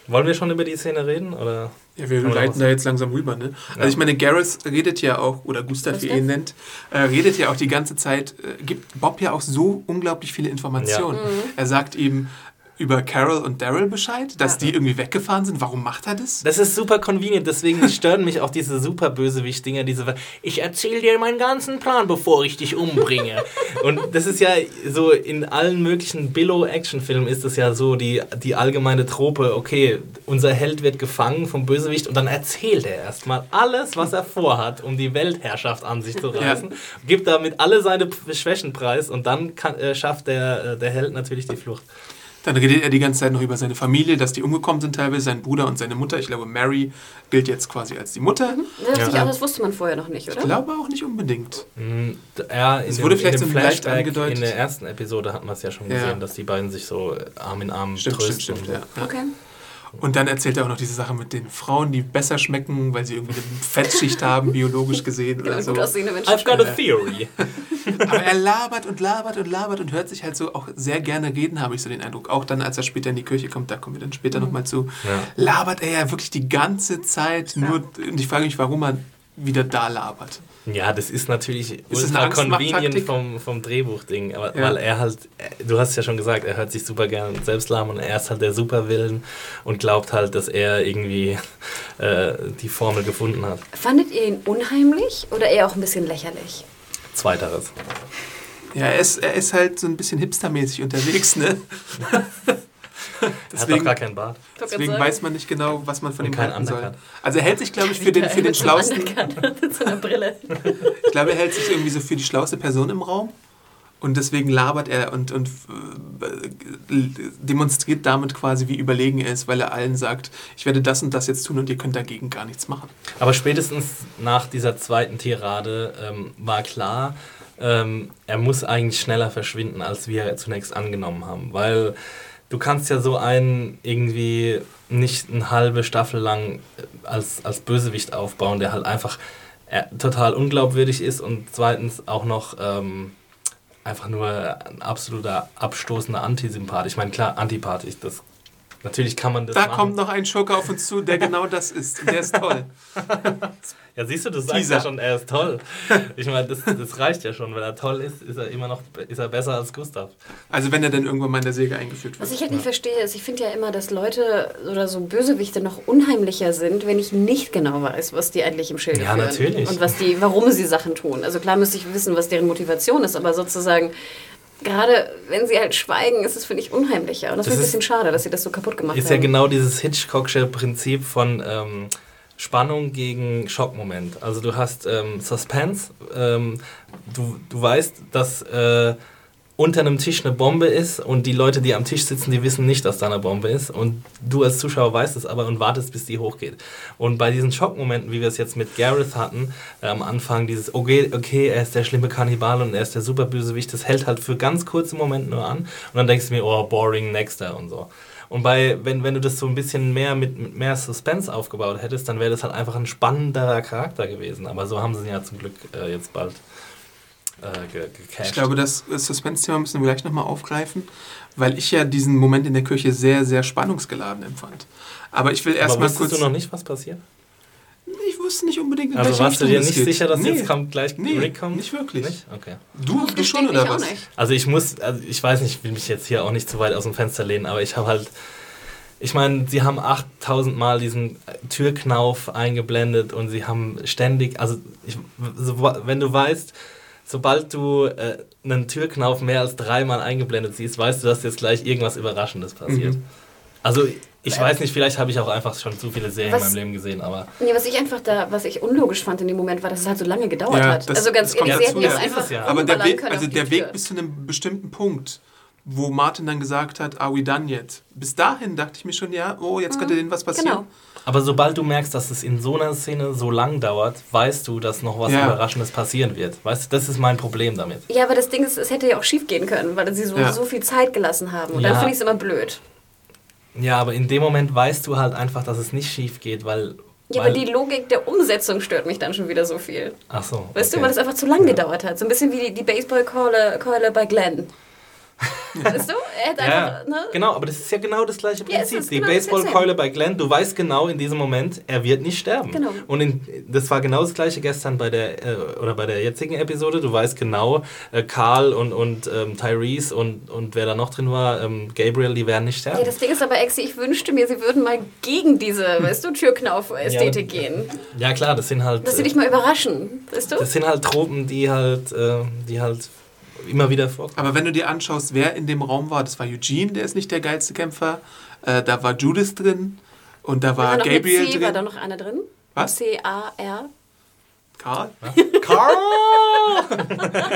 Wollen wir schon über die Szene reden? Oder? Ja, wir leiten da jetzt langsam rüber, ne? Ja. Also ich meine, Gareth redet ja auch, oder Gustav, wie ihr ihn nennt, redet ja auch die ganze Zeit, gibt Bob ja auch so unglaublich viele Informationen. Ja. Er sagt eben über Carol und Daryl Bescheid, dass die irgendwie weggefahren sind. Warum macht er das? Das ist super convenient, deswegen stören mich auch diese super Bösewicht-Dinger, diese ich erzähle dir meinen ganzen Plan, bevor ich dich umbringe. Und das ist ja so, in allen möglichen Billo-Action-Filmen ist das ja so die allgemeine Trope, okay, unser Held wird gefangen vom Bösewicht und dann erzählt er erstmal alles, was er vorhat, um die Weltherrschaft an sich zu reißen, gibt damit alle seine Schwächen preis und dann schafft der Held natürlich die Flucht. Dann redet er die ganze Zeit noch über seine Familie, dass die umgekommen sind teilweise, sein Bruder und seine Mutter. Ich glaube, Mary gilt jetzt quasi als die Mutter. Das wusste man vorher noch nicht, oder? Ich glaube auch nicht unbedingt. Es wurde vielleicht so leicht angedeutet. In der 1. Episode hatten wir es ja schon gesehen, dass die beiden sich so Arm in Arm trösten. Stimmt. Okay. Und dann erzählt er auch noch diese Sache mit den Frauen, die besser schmecken, weil sie irgendwie eine Fettschicht haben, biologisch gesehen oder so. I've got a theory. Aber er labert und labert und labert und hört sich halt so auch sehr gerne reden, habe ich so den Eindruck. Auch dann, als er später in die Kirche kommt, da kommen wir dann später nochmal zu, labert er ja wirklich die ganze Zeit nur, und ich frage mich, warum er wieder da labert. Ja, das ist natürlich ultra convenient vom Drehbuch-Ding, aber, ja. Weil er halt, du hast es ja schon gesagt, er hört sich super gern selbst lahm und er ist halt der Superwillen und glaubt halt, dass er irgendwie die Formel gefunden hat. Fandet ihr ihn unheimlich oder eher auch ein bisschen lächerlich? Zweiteres. Ja, er ist halt so ein bisschen hipstermäßig unterwegs, ne? Deswegen, er hat doch gar keinen Bart. Deswegen weiß man nicht genau, was man von ihm halten soll. Also er hält sich, glaube ich, für den schlauesten... mit so einer Brille. Ich glaube, er hält sich irgendwie so für die schlauste Person im Raum. Und deswegen labert er und demonstriert damit quasi, wie überlegen er ist, weil er allen sagt, ich werde das und das jetzt tun und ihr könnt dagegen gar nichts machen. Aber spätestens nach dieser zweiten Tirade war klar, er muss eigentlich schneller verschwinden, als wir zunächst angenommen haben, weil... Du kannst ja so einen irgendwie nicht eine halbe Staffel lang als Bösewicht aufbauen, der halt einfach total unglaubwürdig ist und zweitens auch noch einfach nur ein absoluter abstoßender Antisympath. Ich meine, klar, Antipath, natürlich kann man das machen. Da kommt noch ein Schurke auf uns zu, der genau das ist. Und der ist toll. Ja, siehst du, du sagst ja schon, er ist toll. Ich meine, das reicht ja schon. Wenn er toll ist, ist er besser als Gustav. Also wenn er dann irgendwann mal in der Säge eingeführt wird. Was ich halt nicht verstehe, ist, ich finde ja immer, dass Leute oder so Bösewichte noch unheimlicher sind, wenn ich nicht genau weiß, was die eigentlich im Schild führen. Ja, natürlich. Und warum sie Sachen tun. Also klar müsste ich wissen, was deren Motivation ist, aber sozusagen... Gerade wenn sie halt schweigen, ist es, finde ich, unheimlicher. Und das ist ein bisschen schade, dass sie das so kaputt gemacht haben. Ist ja genau dieses Hitchcock'sche Prinzip von Spannung gegen Schockmoment. Also du hast Suspense, du weißt, dass unter einem Tisch eine Bombe ist und die Leute, die am Tisch sitzen, die wissen nicht, dass da eine Bombe ist. Und du als Zuschauer weißt es aber und wartest, bis die hochgeht. Und bei diesen Schockmomenten, wie wir es jetzt mit Gareth hatten, am Anfang, dieses, okay, er ist der schlimme Kannibal und er ist der Superbösewicht, das hält halt für ganz kurze Momente nur an. Und dann denkst du mir, oh, boring, Nexter und so. Und wenn du das so ein bisschen mehr mit mehr Suspense aufgebaut hättest, dann wäre das halt einfach ein spannenderer Charakter gewesen. Aber so haben sie ihn ja zum Glück jetzt bald gecached. Ich glaube, das Suspense-Thema müssen wir gleich nochmal aufgreifen, weil ich ja diesen Moment in der Kirche sehr, sehr spannungsgeladen empfand. Aber ich will erstmal kurz... Wusstest du noch nicht, was passiert? Ich wusste nicht unbedingt, in welche Richtung es geht. Also warst du dir nicht sicher, dass jetzt gleich Rick kommt? Nicht wirklich. Nicht? Okay. Du wusstest schon, oder was? Also ich weiß nicht, ich will mich jetzt hier auch nicht zu weit aus dem Fenster lehnen, aber ich habe halt... Ich meine, sie haben 8000 Mal diesen Türknauf eingeblendet und sie haben ständig... Also wenn du weißt... Sobald du einen Türknauf mehr als 3 Mal eingeblendet siehst, weißt du, dass jetzt gleich irgendwas Überraschendes passiert. Mhm. Also ich weiß nicht, vielleicht habe ich auch einfach schon zu viele Serien in meinem Leben gesehen, aber... Nee, was ich unlogisch fand in dem Moment, war, dass es halt so lange gedauert hat. Also ganz ehrlich, sie hätten das einfach der Weg bis zu einem bestimmten Punkt, wo Martin dann gesagt hat, are we done yet? Bis dahin dachte ich mir schon, jetzt könnte denen was passieren. Genau. Aber sobald du merkst, dass es in so einer Szene so lang dauert, weißt du, dass noch was Überraschendes passieren wird. Weißt du, das ist mein Problem damit. Ja, aber das Ding ist, es hätte ja auch schief gehen können, weil sie so viel Zeit gelassen haben. Und dann finde ich es immer blöd. Ja, aber in dem Moment weißt du halt einfach, dass es nicht schief geht, weil... Ja, aber die Logik der Umsetzung stört mich dann schon wieder so viel. Ach so. Weißt du, weil es einfach zu lang gedauert hat. So ein bisschen wie die Baseballkeule bei Glenn. Weißt du? Er hat einfach, ne? Genau, aber das ist ja genau das gleiche Prinzip. Die Baseballkeule bei Glenn, du weißt genau in diesem Moment, er wird nicht sterben. Genau. Und das war genau das gleiche gestern bei der jetzigen Episode. Du weißt genau, Karl und Tyrese und wer da noch drin war, Gabriel, die werden nicht sterben. Ja, das Ding ist aber, Exi, ich wünschte mir, sie würden mal gegen diese, weißt du, Türknauf-Ästhetik gehen. Ja klar, das sind halt... Dass sie dich mal überraschen, weißt du? Das sind halt Tropen, die halt immer wieder vorkommt. Aber wenn du dir anschaust, wer in dem Raum war, das war Eugene, der ist nicht der geilste Kämpfer, da war Judith drin und da war Gabriel drin. War da noch einer drin? Was? C-A-R. Karl? Karl!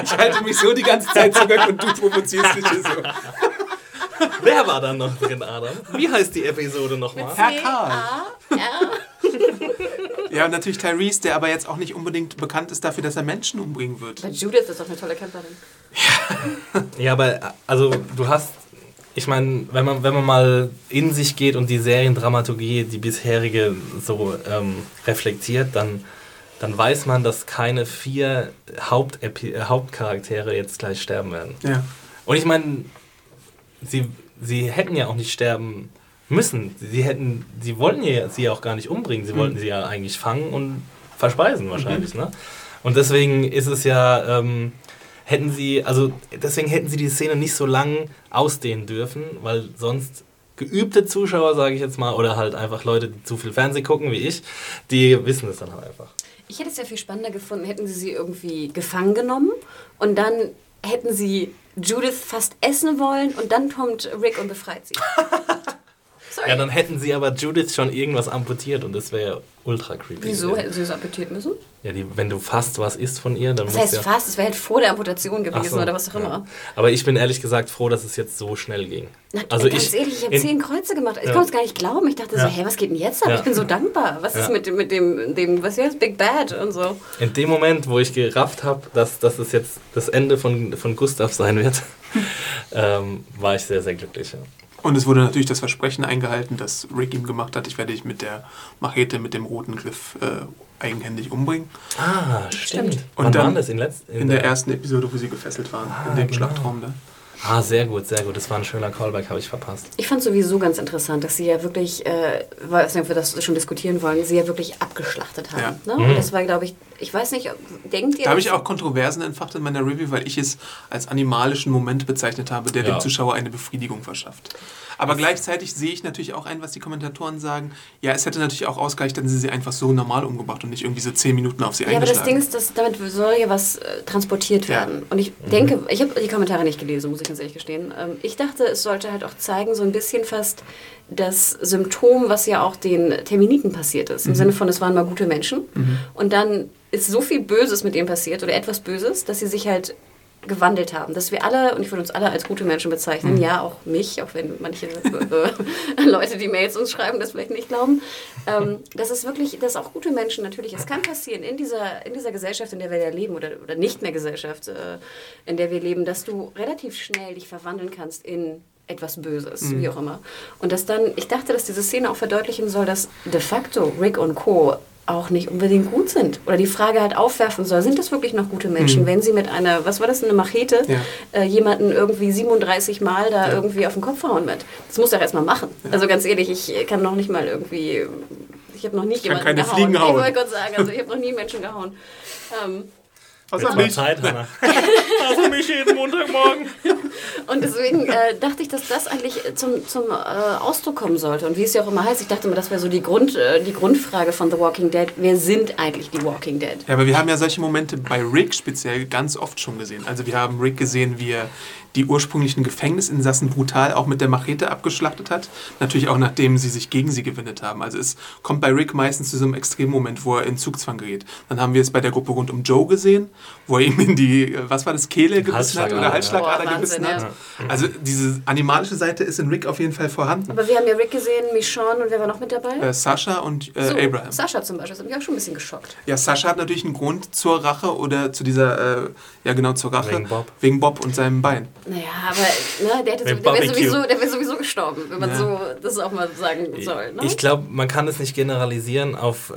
Ich halte mich so die ganze Zeit zurück und du provozierst mich hier so. Wer war da noch drin, Adam? Wie heißt die Episode nochmal? Herr Karl. C-A-R. Ja, und natürlich Tyrese, der aber jetzt auch nicht unbedingt bekannt ist dafür, dass er Menschen umbringen wird. Aber Judith ist doch eine tolle Kämpferin. Ja, aber also du hast, ich meine, wenn man mal in sich geht und die Seriendramaturgie, die bisherige so reflektiert, dann weiß man, dass keine 4 Hauptcharaktere jetzt gleich sterben werden. Ja. Und ich meine, sie hätten ja auch nicht sterben müssen. Sie wollten sie auch gar nicht umbringen. Sie wollten sie ja eigentlich fangen und verspeisen wahrscheinlich, ne? Und deswegen ist es ja, hätten sie die Szene nicht so lang ausdehnen dürfen, weil sonst geübte Zuschauer, sage ich jetzt mal, oder halt einfach Leute, die zu viel Fernsehen gucken, wie ich, die wissen es dann halt einfach. Ich hätte es ja viel spannender gefunden, hätten sie irgendwie gefangen genommen und dann hätten sie Judith fast essen wollen und dann kommt Rick und befreit sie. Sorry. Ja, dann hätten sie aber Judith schon irgendwas amputiert und das wäre ultra creepy. Wieso hätten sie es amputiert müssen? Ja, wenn du fast was isst von ihr, dann das musst du ja... Das heißt fast, es wäre halt vor der Amputation gewesen oder was auch immer. Ja. Aber ich bin ehrlich gesagt froh, dass es jetzt so schnell ging. Na, also ich habe 10 Kreuze gemacht. Ich konnte es gar nicht glauben. Ich dachte so, hey, was geht denn jetzt ab? Ja. Ich bin so dankbar. Was ist mit dem was jetzt Big Bad und so? In dem Moment, wo ich gerafft habe, dass es jetzt das Ende von Gustav sein wird, war ich sehr, sehr glücklich, ja. Und es wurde natürlich das Versprechen eingehalten, das Rick ihm gemacht hat, ich werde dich mit der Machete, mit dem roten Griff eigenhändig umbringen. Ah, stimmt. Und wann waren das? In der ersten Episode, wo sie gefesselt waren, in dem Schlachtraum. Ne? Ah, sehr gut, sehr gut. Das war ein schöner Callback, habe ich verpasst. Ich fand sowieso ganz interessant, dass sie ja wirklich, weiß nicht, ob wir das schon diskutieren wollen, sie ja wirklich abgeschlachtet haben. Ja. Ne? Mhm. Das war, glaube ich, ich weiß nicht, denkt ihr... Da habe ich auch Kontroversen entfacht in meiner Review, weil ich es als animalischen Moment bezeichnet habe, der dem Zuschauer eine Befriedigung verschafft. Aber gleichzeitig sehe ich natürlich auch ein, was die Kommentatoren sagen. Ja, es hätte natürlich auch ausgereicht, wenn sie sie einfach so normal umgebracht und nicht irgendwie so 10 Minuten auf sie eingeschlagen. Ja, aber das Ding ist, dass damit soll ja was transportiert werden. Und ich denke, ich habe die Kommentare nicht gelesen, muss ich ganz ehrlich gestehen. Ich dachte, es sollte halt auch zeigen, so ein bisschen fast das Symptom, was ja auch den Terminiten passiert ist. Im Sinne von, es waren mal gute Menschen. Mhm. Und dann ist so viel Böses mit ihnen passiert oder etwas Böses, dass sie sich halt... gewandelt haben, dass wir alle, und ich würde uns alle als gute Menschen bezeichnen, ja, auch mich, auch wenn manche Leute, die Mails uns schreiben, das vielleicht nicht glauben, dass es wirklich, dass auch gute Menschen natürlich, es kann passieren, in dieser Gesellschaft, in der wir ja leben, oder nicht mehr Gesellschaft, in der wir leben, dass du relativ schnell dich verwandeln kannst in etwas Böses, wie auch immer. Und dass dann, ich dachte, dass diese Szene auch verdeutlichen soll, dass de facto Rick und Co. auch nicht unbedingt gut sind. Oder die Frage halt aufwerfen soll, sind das wirklich noch gute Menschen, wenn sie mit einer, was war das, eine Machete, jemanden irgendwie 37 Mal da irgendwie auf den Kopf hauen wird. Das muss er erstmal machen. Ja. Also ganz ehrlich, ich kann noch nicht mal irgendwie, ich habe noch nicht jemanden gehauen. Ich kann keine Fliegen hauen. Ich wollte Gott sagen, also ich habe noch nie Menschen gehauen. Außer mich. Zeit, Hanna. Außer mich jeden Montagmorgen. Und deswegen dachte ich, dass das eigentlich zum Ausdruck kommen sollte. Und wie es ja auch immer heißt, ich dachte immer, das wäre so die Grundfrage von The Walking Dead. Wer sind eigentlich die Walking Dead? Ja, aber wir haben ja solche Momente bei Rick speziell ganz oft schon gesehen. Also wir haben Rick gesehen, wie er die ursprünglichen Gefängnisinsassen brutal auch mit der Machete abgeschlachtet hat. Natürlich auch, nachdem sie sich gegen sie gewendet haben. Also es kommt bei Rick meistens zu so einem Extremmoment, wo er in Zugzwang gerät. Dann haben wir es bei der Gruppe rund um Joe gesehen, wo er ihm in die, was war das, Kehle gebissen hat oder Halsschlagader gebissen hat. Also diese animalische Seite ist in Rick auf jeden Fall vorhanden. Aber wir haben ja Rick gesehen, Michonne und wer war noch mit dabei? Sascha und Abraham. Sascha zum Beispiel, das hat mich auch schon ein bisschen geschockt. Ja, Sascha hat natürlich einen Grund zur Rache oder zu dieser, zur Rache. Wegen Bob und seinem Bein. Naja, aber ne, der wäre sowieso gestorben, wenn man so das auch mal sagen soll. Ne? Ich glaube, man kann es nicht generalisieren auf,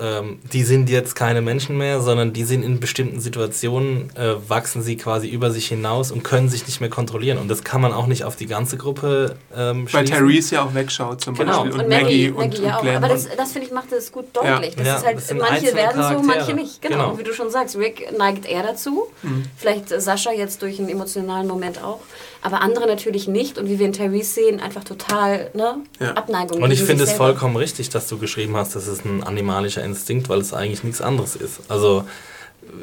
die sind jetzt keine Menschen mehr, sondern die sind in bestimmten Situationen, wachsen sie quasi über sich hinaus und können sich nicht mehr kontrollieren. Und das kann man auch nicht auf die ganze Gruppe schließen. Weil Tyrese ja auch wegschaut zum Beispiel und Maggie und Glenn. Aber das finde ich, macht es gut deutlich. Ja. Das ist halt, manche werden so, manche nicht. Genau. Und wie du schon sagst, Rick neigt eher dazu. Mhm. Vielleicht Sascha jetzt durch einen emotionalen Moment auch. Aber andere natürlich nicht. Und wie wir in Therese sehen, einfach total Abneigung. Und ich finde es vollkommen richtig, dass du geschrieben hast, das ist ein animalischer Instinkt, weil es eigentlich nichts anderes ist. Also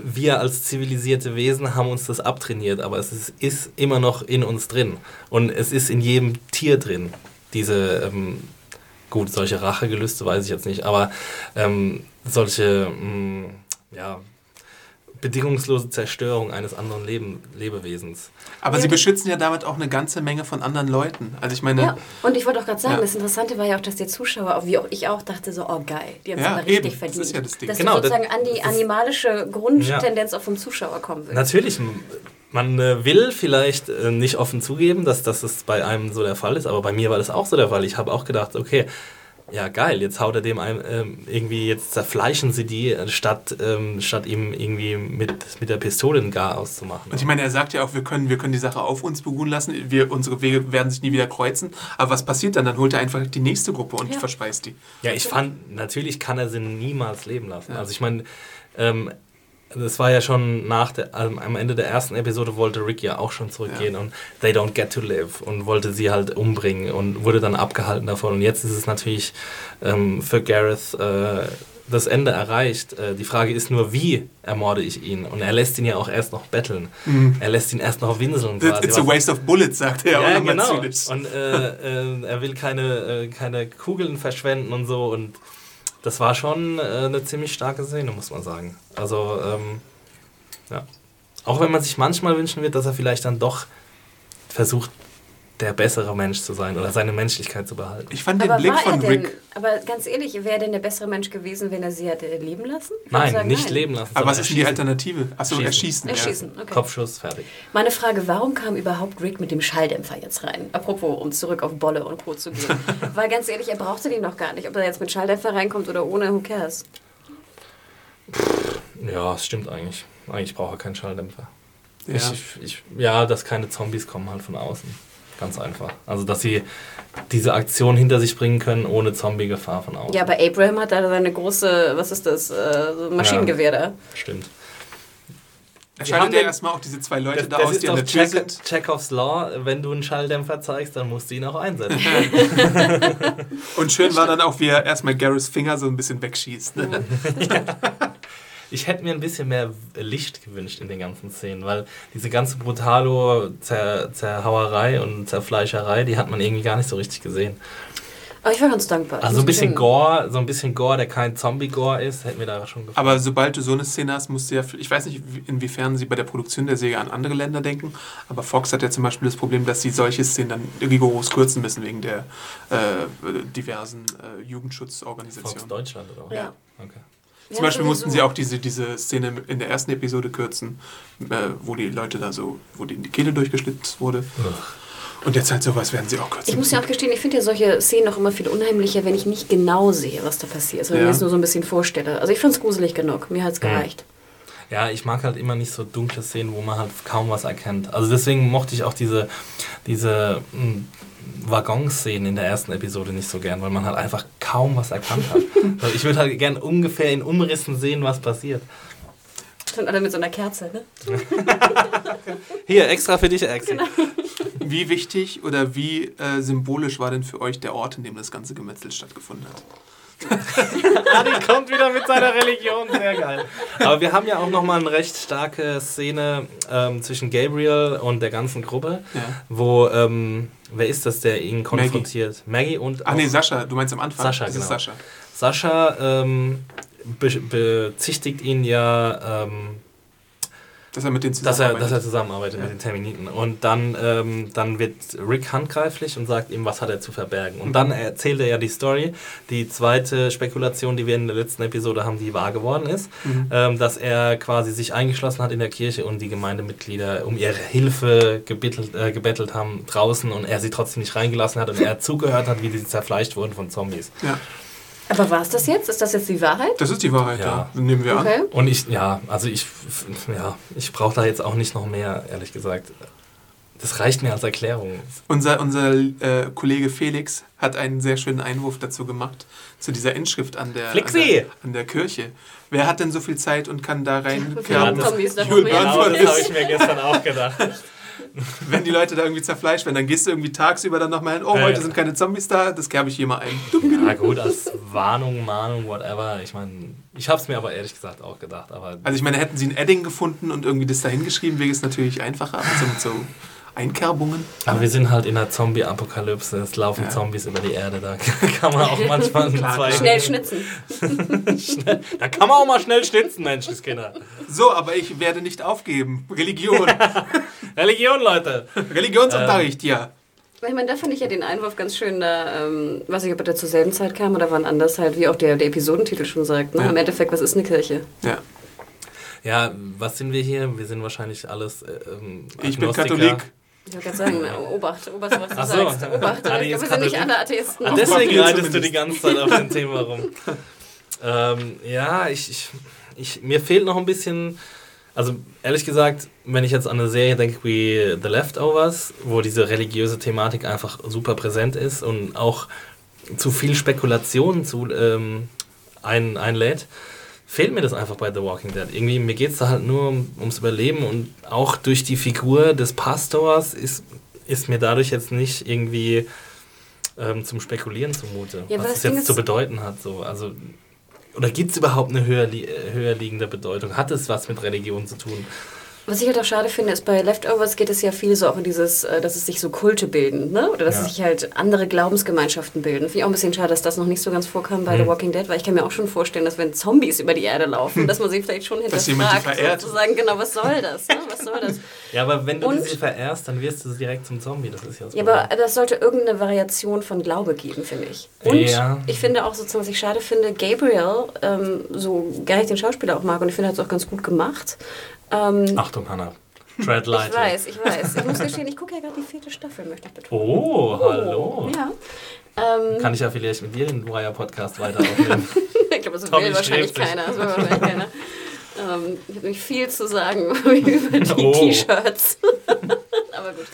wir als zivilisierte Wesen haben uns das abtrainiert, aber es ist immer noch in uns drin. Und es ist in jedem Tier drin, diese, gut, solche Rachegelüste weiß ich jetzt nicht, aber bedingungslose Zerstörung eines anderen Lebewesens. Aber sie beschützen ja damit auch eine ganze Menge von anderen Leuten. Also ich meine... Ja, und ich wollte auch gerade sagen, das Interessante war ja auch, dass der Zuschauer, auch wie auch ich auch, dachte so, oh geil, die haben es aber richtig verdient. Das ist ja das Ding. Dass du sozusagen an die animalische Grundtendenz auch vom Zuschauer kommen willst. Natürlich, man will vielleicht nicht offen zugeben, dass das bei einem so der Fall ist, aber bei mir war das auch so der Fall. Ich habe auch gedacht, okay, ja geil, jetzt haut er dem einem irgendwie, jetzt zerfleischen sie die, statt ihm irgendwie mit der Pistole ein Gar auszumachen. Und ich meine, er sagt ja auch, wir können die Sache auf uns beruhen lassen, unsere Wege werden sich nie wieder kreuzen, aber was passiert dann? Dann holt er einfach die nächste Gruppe und verspeist die. Ja, ich fand, natürlich kann er sie niemals leben lassen. Ja. Also ich meine, das war ja schon nach der, am Ende der ersten Episode wollte Rick ja auch schon zurückgehen und they don't get to live und wollte sie halt umbringen und wurde dann abgehalten davon. Und jetzt ist es natürlich für Gareth das Ende erreicht. Die Frage ist nur, wie ermorde ich ihn? Und er lässt ihn ja auch erst noch betteln. Mhm. Er lässt ihn erst noch winseln. Quasi. It's a waste of bullets, sagt er. Ja, genau. Und er will keine Kugeln verschwenden und so. Und das war schon eine ziemlich starke Szene, muss man sagen. Also, ja. Auch wenn man sich manchmal wünschen wird, dass er vielleicht dann doch versucht, der bessere Mensch zu sein oder seine Menschlichkeit zu behalten. Ich fand den Blick von Rick... Aber ganz ehrlich, wäre denn der bessere Mensch gewesen, wenn er sie hätte leben lassen? Nein, nicht leben lassen. Aber was ist denn die Alternative? Achso, erschießen. Erschießen, okay. Kopfschuss, fertig. Meine Frage, warum kam überhaupt Rick mit dem Schalldämpfer jetzt rein? Apropos, um zurück auf Bolle und Co. zu gehen. Weil ganz ehrlich, er brauchte den noch gar nicht. Ob er jetzt mit Schalldämpfer reinkommt oder ohne, who cares? Ja, es stimmt eigentlich. Eigentlich braucht er keinen Schalldämpfer. Ja. Ja, dass keine Zombies kommen halt von außen. Ganz einfach. Also, dass sie diese Aktion hinter sich bringen können, ohne Zombie-Gefahr von außen. Ja, aber Abraham hat da seine große, was ist das, Maschinengewehr da. Stimmt. Er schaltet ja erstmal auch diese zwei Leute da aus, die an der Tür sind. Chekhovs Law, wenn du einen Schalldämpfer zeigst, dann musst du ihn auch einsetzen. Und schön war dann auch, wie er erstmal Gareths Finger so ein bisschen wegschießt. Ne? Ja. Ich hätte mir ein bisschen mehr Licht gewünscht in den ganzen Szenen, weil diese ganze Brutalo-Zerhauerei und Zerfleischerei, die hat man irgendwie gar nicht so richtig gesehen. Aber ich war ganz dankbar. Also so ein bisschen Gore, der kein Zombie-Gore ist, hätte mir da schon gefallen. Aber sobald du so eine Szene hast, musst du ja, ich weiß nicht, inwiefern sie bei der Produktion der Serie an andere Länder denken, aber Fox hat ja zum Beispiel das Problem, dass sie solche Szenen dann rigoros kürzen müssen wegen der diversen Jugendschutzorganisationen. Fox Deutschland oder was? Ja. Okay. Zum Beispiel mussten sie auch diese Szene in der ersten Episode kürzen, wo die Leute da so, wo denen die Kehle durchgeschlitzt wurde. Ach. Und jetzt halt sowas werden sie auch kürzen. Ich muss ja auch gestehen, ich finde ja solche Szenen auch immer viel unheimlicher, wenn ich nicht genau sehe, was da passiert ist, oder mir das nur so ein bisschen vorstelle. Also ich fand es gruselig genug, mir hat es gereicht. Ja, ich mag halt immer nicht so dunkle Szenen, wo man halt kaum was erkennt. Also deswegen mochte ich auch diese Waggon-Szenen in der ersten Episode nicht so gern, weil man halt einfach kaum was erkannt hat. Also ich würde halt gern ungefähr in Umrissen sehen, was passiert. Schon alle mit so einer Kerze, ne? Hier, extra für dich, Axel. Genau. Wie wichtig oder wie symbolisch war denn für euch der Ort, in dem das ganze Gemetzel stattgefunden hat? Adi kommt wieder mit seiner Religion, sehr geil. Aber wir haben ja auch nochmal eine recht starke Szene zwischen Gabriel und der ganzen Gruppe, wo, wer ist das, der ihn konfrontiert? Maggie und... Ach nee, Sascha, du meinst am Anfang. Sascha, genau. Sascha bezichtigt ihn ja... dass er mit denen zusammenarbeitet. Dass er zusammenarbeitet mit den Terminiten. Und dann wird Rick handgreiflich und sagt ihm, was hat er zu verbergen. Und dann erzählt er ja die Story, die zweite Spekulation, die wir in der letzten Episode haben, die wahr geworden ist, dass er quasi sich eingeschlossen hat in der Kirche und die Gemeindemitglieder um ihre Hilfe gebettelt haben draußen und er sie trotzdem nicht reingelassen hat und er zugehört hat, wie sie zerfleischt wurden von Zombies. Ja. Aber war es das jetzt? Ist das jetzt die Wahrheit? Das ist die Wahrheit, ja. Nehmen wir an. Und ich brauche da jetzt auch nicht noch mehr, ehrlich gesagt. Das reicht mir als Erklärung. Unser Kollege Felix hat einen sehr schönen Einwurf dazu gemacht, zu dieser Inschrift an der Kirche. Wer hat denn so viel Zeit und kann da rein? Ja, das habe ich mir gestern auch gedacht. Wenn die Leute da irgendwie zerfleischt werden, dann gehst du irgendwie tagsüber dann nochmal hin, heute sind keine Zombies da, das kerbe ich hier mal ein. Ja gut, als Warnung, Mahnung, whatever, ich meine, ich hab's mir aber ehrlich gesagt auch gedacht. Aber also ich meine, hätten sie ein Edding gefunden und irgendwie das da hingeschrieben, wäre es natürlich einfacher, also mit so Einkerbungen. Aber wir sind halt in einer Zombie-Apokalypse, es laufen Zombies über die Erde, da kann man auch manchmal schnell schnitzen. Da kann man auch mal schnell schnitzen, Menschenskinder. So, aber ich werde nicht aufgeben. Religion. Religion, Leute. Religionsunterricht, ja. Ich meine, da fand ich ja den Einwurf ganz schön, da, weiß nicht, ob er da zur selben Zeit kam oder wann anders halt, wie auch der Episodentitel schon sagt, ne? Ja. Im Endeffekt, was ist eine Kirche? Ja. Ja, was sind wir hier? Wir sind wahrscheinlich alles Ich bin Katholik. Ich wollte gerade sagen, Obacht, was du sagst. Obacht, wir sind nicht alle Atheisten. Ah, deswegen reitest du die ganze Zeit auf dem Thema rum. Ja, mir fehlt noch ein bisschen... Also ehrlich gesagt, wenn ich jetzt an eine Serie denke wie The Leftovers, wo diese religiöse Thematik einfach super präsent ist und auch zu viel Spekulation einlädt, fehlt mir das einfach bei The Walking Dead. Irgendwie, mir geht es da halt nur ums Überleben, und auch durch die Figur des Pastors ist mir dadurch jetzt nicht irgendwie zum Spekulieren zumute, ja, was es jetzt zu bedeuten hat. So. Also, oder gibt es überhaupt eine höher liegende Bedeutung? Hat es was mit Religion zu tun? Was ich halt auch schade finde, ist, bei Leftovers geht es ja viel so auch in dieses, dass es sich so Kulte bilden, ne? Oder dass es sich halt andere Glaubensgemeinschaften bilden. Finde ich auch ein bisschen schade, dass das noch nicht so ganz vorkam bei The Walking Dead, weil ich kann mir auch schon vorstellen, dass wenn Zombies über die Erde laufen, dass man sie vielleicht schon hinterfragt, sozusagen, genau, was soll das? Ne? Was soll das? Ja, aber wenn du sie verehrst, dann wirst du direkt zum Zombie, das ist ja so. Ja, aber das sollte irgendeine Variation von Glaube geben, finde ich. Und ich finde auch sozusagen, was ich schade finde, Gabriel, so gerne ich den Schauspieler auch mag, und ich finde, er hat es auch ganz gut gemacht. Achtung, Hanna. Tread lightly. Ich weiß. Ich muss gestehen, ich gucke ja gerade die 4. Staffel, möchte ich betonen. Oh, hallo. Ja. Kann ich ja vielleicht mit dir den Wire-Podcast weiter aufnehmen. Ich glaube, das will wahrscheinlich keiner. Ich habe nämlich viel zu sagen über die T-Shirts. Aber gut.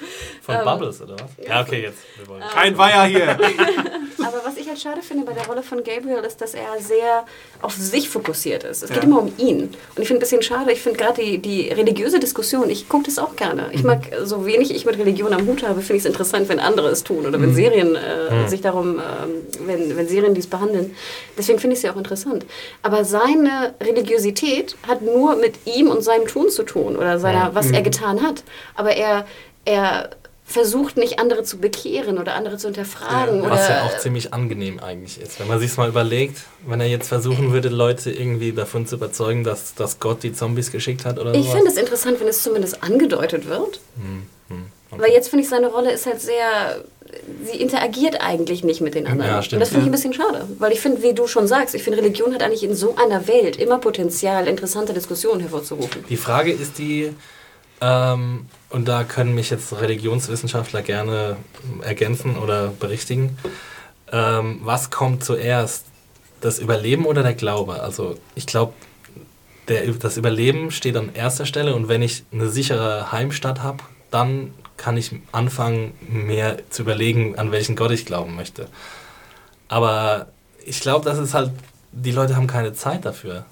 Von Bubbles, oder was? Ja, okay, jetzt. Kein Weiher hier. Aber was ich halt schade finde bei der Rolle von Gabriel ist, dass er sehr auf sich fokussiert ist. Es geht immer um ihn. Und ich finde ein bisschen schade, ich finde gerade die religiöse Diskussion, ich gucke das auch gerne. Ich mag, so wenig ich mit Religion am Hut habe, finde ich es interessant, wenn andere es tun oder wenn Serien sich darum, wenn Serien dies behandeln. Deswegen finde ich es ja auch interessant. Aber seine Religiosität hat nur mit ihm und seinem Tun zu tun oder seiner, was er getan hat. Aber er versucht nicht, andere zu bekehren oder andere zu hinterfragen. Ja, was ja auch ziemlich angenehm eigentlich ist, wenn man sich es mal überlegt, wenn er jetzt versuchen würde, Leute irgendwie davon zu überzeugen, dass Gott die Zombies geschickt hat oder so. Ich finde es interessant, wenn es zumindest angedeutet wird. Okay. Weil jetzt finde ich, seine Rolle ist halt sehr, sie interagiert eigentlich nicht mit den anderen. Ja, stimmt. Und das finde ich ein bisschen schade, weil ich finde, wie du schon sagst, ich finde, Religion hat eigentlich in so einer Welt immer Potenzial, interessante Diskussionen hervorzurufen. Die Frage ist die, und da können mich jetzt Religionswissenschaftler gerne ergänzen oder berichtigen. Was kommt zuerst? Das Überleben oder der Glaube? Also ich glaube, das Überleben steht an erster Stelle, und wenn ich eine sichere Heimstatt habe, dann kann ich anfangen, mehr zu überlegen, an welchen Gott ich glauben möchte. Aber ich glaube, das ist halt, die Leute haben keine Zeit dafür.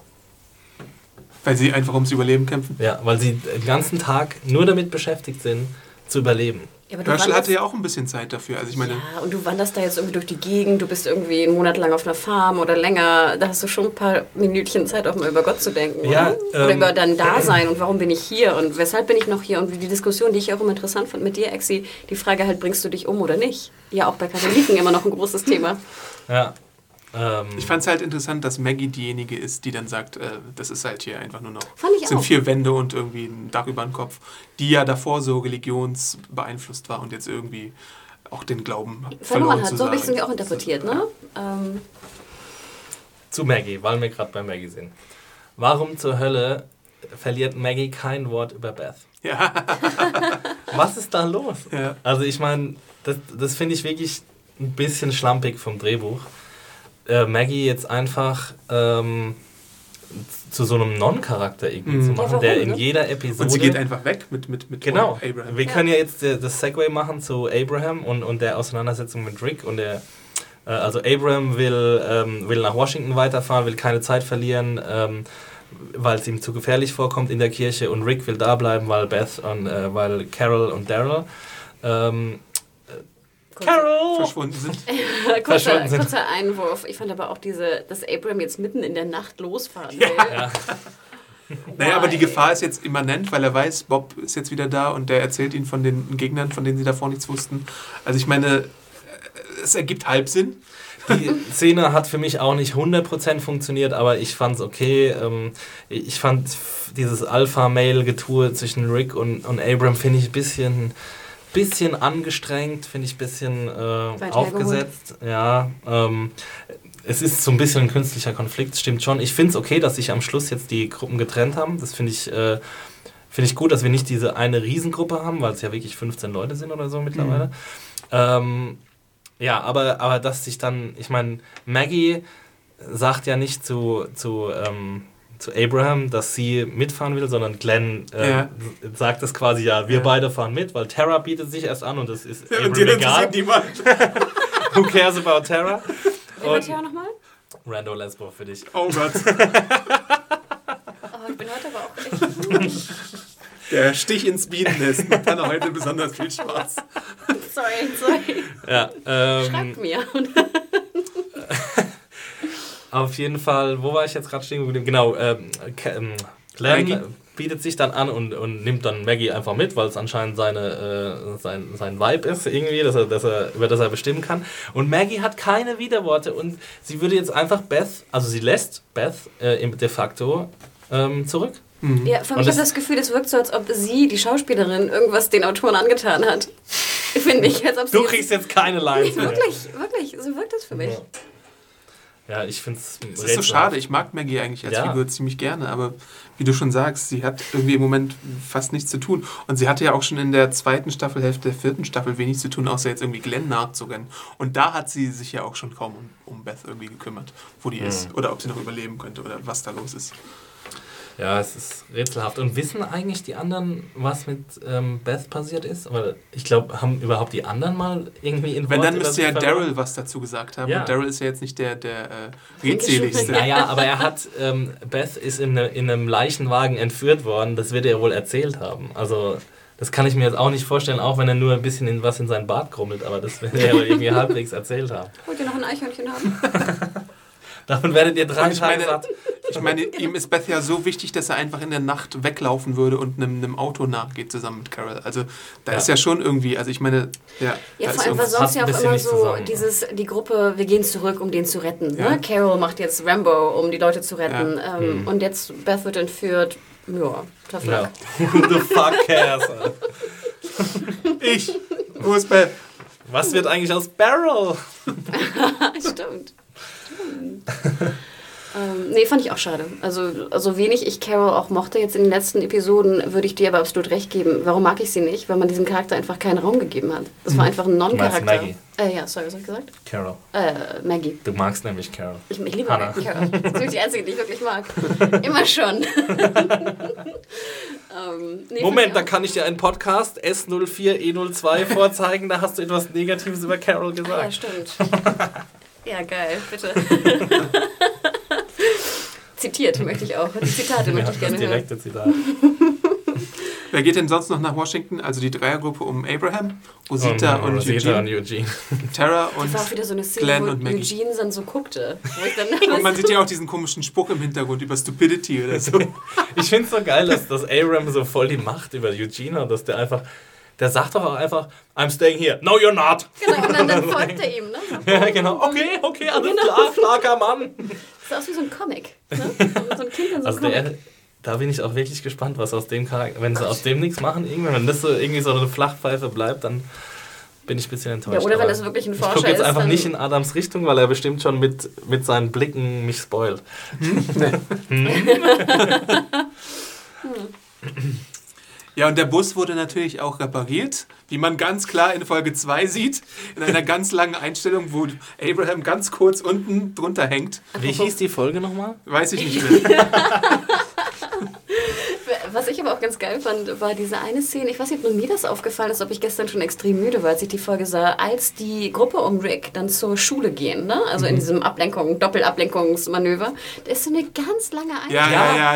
Weil sie einfach ums Überleben kämpfen? Ja, weil sie den ganzen Tag nur damit beschäftigt sind, zu überleben. Ja, Herschel hatte ja auch ein bisschen Zeit dafür. Also ich meine, ja, und du wanderst da jetzt irgendwie durch die Gegend, du bist irgendwie einen Monat lang auf einer Farm oder länger, da hast du schon ein paar Minütchen Zeit, auch mal über Gott zu denken. Ja, oder über dein Dasein und warum bin ich hier und weshalb bin ich noch hier, und die Diskussion, die ich auch immer interessant fand mit dir, Exi, die Frage halt, bringst du dich um oder nicht? Ja, auch bei Katholiken immer noch ein großes Thema. Ja. Ich fand es halt interessant, dass Maggie diejenige ist, die dann sagt, das ist halt hier einfach nur noch, sind 4 Wände und irgendwie ein Dach über den Kopf, die ja davor so religionsbeeinflusst war und jetzt irgendwie auch den Glauben verloren hat. So habe ich es auch interpretiert, ne? Ja. Zu Maggie, weil wir gerade bei Maggie sind. Warum zur Hölle verliert Maggie kein Wort über Beth? Ja. Was ist da los? Ja. Also ich meine, das finde ich wirklich ein bisschen schlampig vom Drehbuch. Maggie jetzt einfach zu so einem Non-Charakter irgendwie zu machen, der in jeder Episode... Und sie geht einfach weg mit Abraham. Wir können ja jetzt das Segway machen zu Abraham und der Auseinandersetzung mit Rick. Und also Abraham will nach Washington weiterfahren, will keine Zeit verlieren, weil es ihm zu gefährlich vorkommt in der Kirche. Und Rick will da bleiben, weil Beth und weil Carol und Daryl... Carol! Verschwunden sind. Kurzer Einwurf. Ich fand aber auch dass Abraham jetzt mitten in der Nacht losfahren will. Ja. Naja, aber die Gefahr ist jetzt immanent, weil er weiß, Bob ist jetzt wieder da und der erzählt ihnen von den Gegnern, von denen sie davor nichts wussten. Also ich meine, es ergibt Halbsinn. Die Szene hat für mich auch nicht 100% funktioniert, aber ich fand's okay. Ich fand dieses Alpha-Male-Getue zwischen Rick und Abraham, finde ich ein bisschen angestrengt, finde ich, ein bisschen aufgesetzt. Ja, es ist so ein bisschen ein künstlicher Konflikt, stimmt schon. Ich finde es okay, dass sich am Schluss jetzt die Gruppen getrennt haben. Das finde ich, gut, dass wir nicht diese eine Riesengruppe haben, weil es ja wirklich 15 Leute sind oder so mittlerweile. Ja, aber dass sich dann, ich meine, Maggie sagt ja nicht zu Abraham, dass sie mitfahren will, sondern Glenn sagt es quasi, wir beide fahren mit, weil Tara bietet sich erst an und das ist Abraham egal. Who cares about Tara? Wer war Tara nochmal? Rando Lesbo für dich. Oh Gott. auch echt gut. Der Stich ins Bienennest macht Hanna heute besonders viel Spaß. Sorry. Ja, schreibt mir. Auf jeden Fall, wo war ich jetzt gerade stehen? Genau, Glenn bietet sich dann an und nimmt dann Maggie einfach mit, weil es anscheinend sein Vibe ist irgendwie, über das er bestimmen kann. Und Maggie hat keine Widerworte und sie würde jetzt einfach Beth, also sie lässt Beth de facto zurück. Mhm. Ja, für mich ist das Gefühl, es wirkt so, als ob sie, die Schauspielerin, irgendwas den Autoren angetan hat. Finde ich, als ob sie... Du kriegst jetzt keine Lines mehr. Wirklich, so wirkt das für mich. Ja, ich finde es... Es ist so schade, ich mag Maggie eigentlich als Figur ziemlich gerne, aber wie du schon sagst, sie hat irgendwie im Moment fast nichts zu tun. Und sie hatte ja auch schon in der zweiten Staffelhälfte, der vierten Staffel wenig zu tun, außer jetzt irgendwie Glenn nachzurennen. Und da hat sie sich ja auch schon kaum um Beth irgendwie gekümmert, wo die ist oder ob sie noch überleben könnte oder was da los ist. Ja, es ist rätselhaft. Und wissen eigentlich die anderen, was mit Beth passiert ist? Aber ich glaube, haben überhaupt die anderen mal irgendwie in Wenn, Wort dann müsste ja Daryl was dazu gesagt haben. Ja. Und Daryl ist ja jetzt nicht der redseligste. Naja, aber er hat, Beth ist in einem Leichenwagen entführt worden. Das wird er wohl erzählt haben. Also, das kann ich mir jetzt auch nicht vorstellen, auch wenn er nur ein bisschen was in seinen Bart krummelt. Aber das wird er wohl irgendwie halbwegs erzählt haben. Wollt ihr noch ein Eichhörnchen haben? Davon werdet ihr 3 Tage satt. Ich meine, ihm ist Beth ja so wichtig, dass er einfach in der Nacht weglaufen würde und einem Auto nachgeht zusammen mit Carol. Also da ist ja schon irgendwie, also ich meine... Ja, vor allem versorgt ja auch immer so zusammen, die Gruppe, wir gehen zurück, um den zu retten. Ja. Ne? Carol macht jetzt Rambo, um die Leute zu retten. Ja. Und jetzt Beth wird entführt. Ja, tough luck. Who the fuck cares? Wo ist Beth? Was wird eigentlich aus Barrel? Stimmt. Nee, fand ich auch schade. Also wenig ich Carol auch mochte jetzt in den letzten Episoden, würde ich dir aber absolut recht geben. Warum mag ich sie nicht? Weil man diesem Charakter einfach keinen Raum gegeben hat. Das war einfach ein Non-Charakter. Maggie. Sorry, was hab ich gesagt? Carol. Maggie. Du magst nämlich Carol. Ich liebe Hanna. Carol. Das ist die einzige, die ich wirklich mag. Immer schon. Nee, Moment, da kann ich dir einen Podcast S04E02 vorzeigen. Da hast du etwas Negatives über Carol gesagt. Ja, stimmt. Ja, geil, bitte. Zitiert möchte ich auch. Zitate möchte ich gerne hören. Das direkte Zitat. Wer geht denn sonst noch nach Washington? Also die Dreiergruppe um Abraham, Rosita und Eugene. Tara und Glenn und Maggie. Das war auch wieder so eine Szene, wo Eugene dann so guckte. Und man sieht ja auch diesen komischen Spruch im Hintergrund über Stupidity oder so. Ich finde es so geil, dass Abraham so voll die Macht über Eugene hat, dass der einfach... Der sagt doch auch einfach, I'm staying here. No, you're not. Genau, und dann folgt er ihm. Ne? Ja, genau. Okay, alles klar, starker Mann. Das ist aus wie so ein Comic. Ne? So ein Kind in so einem Comic. Da bin ich auch wirklich gespannt, was aus dem Charakter... Wenn sie aus dem nichts machen, wenn das so irgendwie so eine Flachpfeife bleibt, dann bin ich ein bisschen enttäuscht. Ja, oder wenn das wirklich ein Forscher ist. Ich gucke jetzt einfach nicht in Adams Richtung, weil er bestimmt schon mit seinen Blicken mich spoilt. Ja, und der Bus wurde natürlich auch repariert, wie man ganz klar in Folge 2 sieht, in einer ganz langen Einstellung, wo Abraham ganz kurz unten drunter hängt. Wie hieß die Folge nochmal? Weiß ich nicht mehr. Was ich aber auch ganz geil fand, war diese eine Szene, ich weiß nicht, ob nur mir das aufgefallen ist, ob ich gestern schon extrem müde war, als ich die Folge sah, als die Gruppe um Rick dann zur Schule gehen, ne? Also in diesem Doppelablenkungsmanöver, da ist so eine ganz lange Einstellung.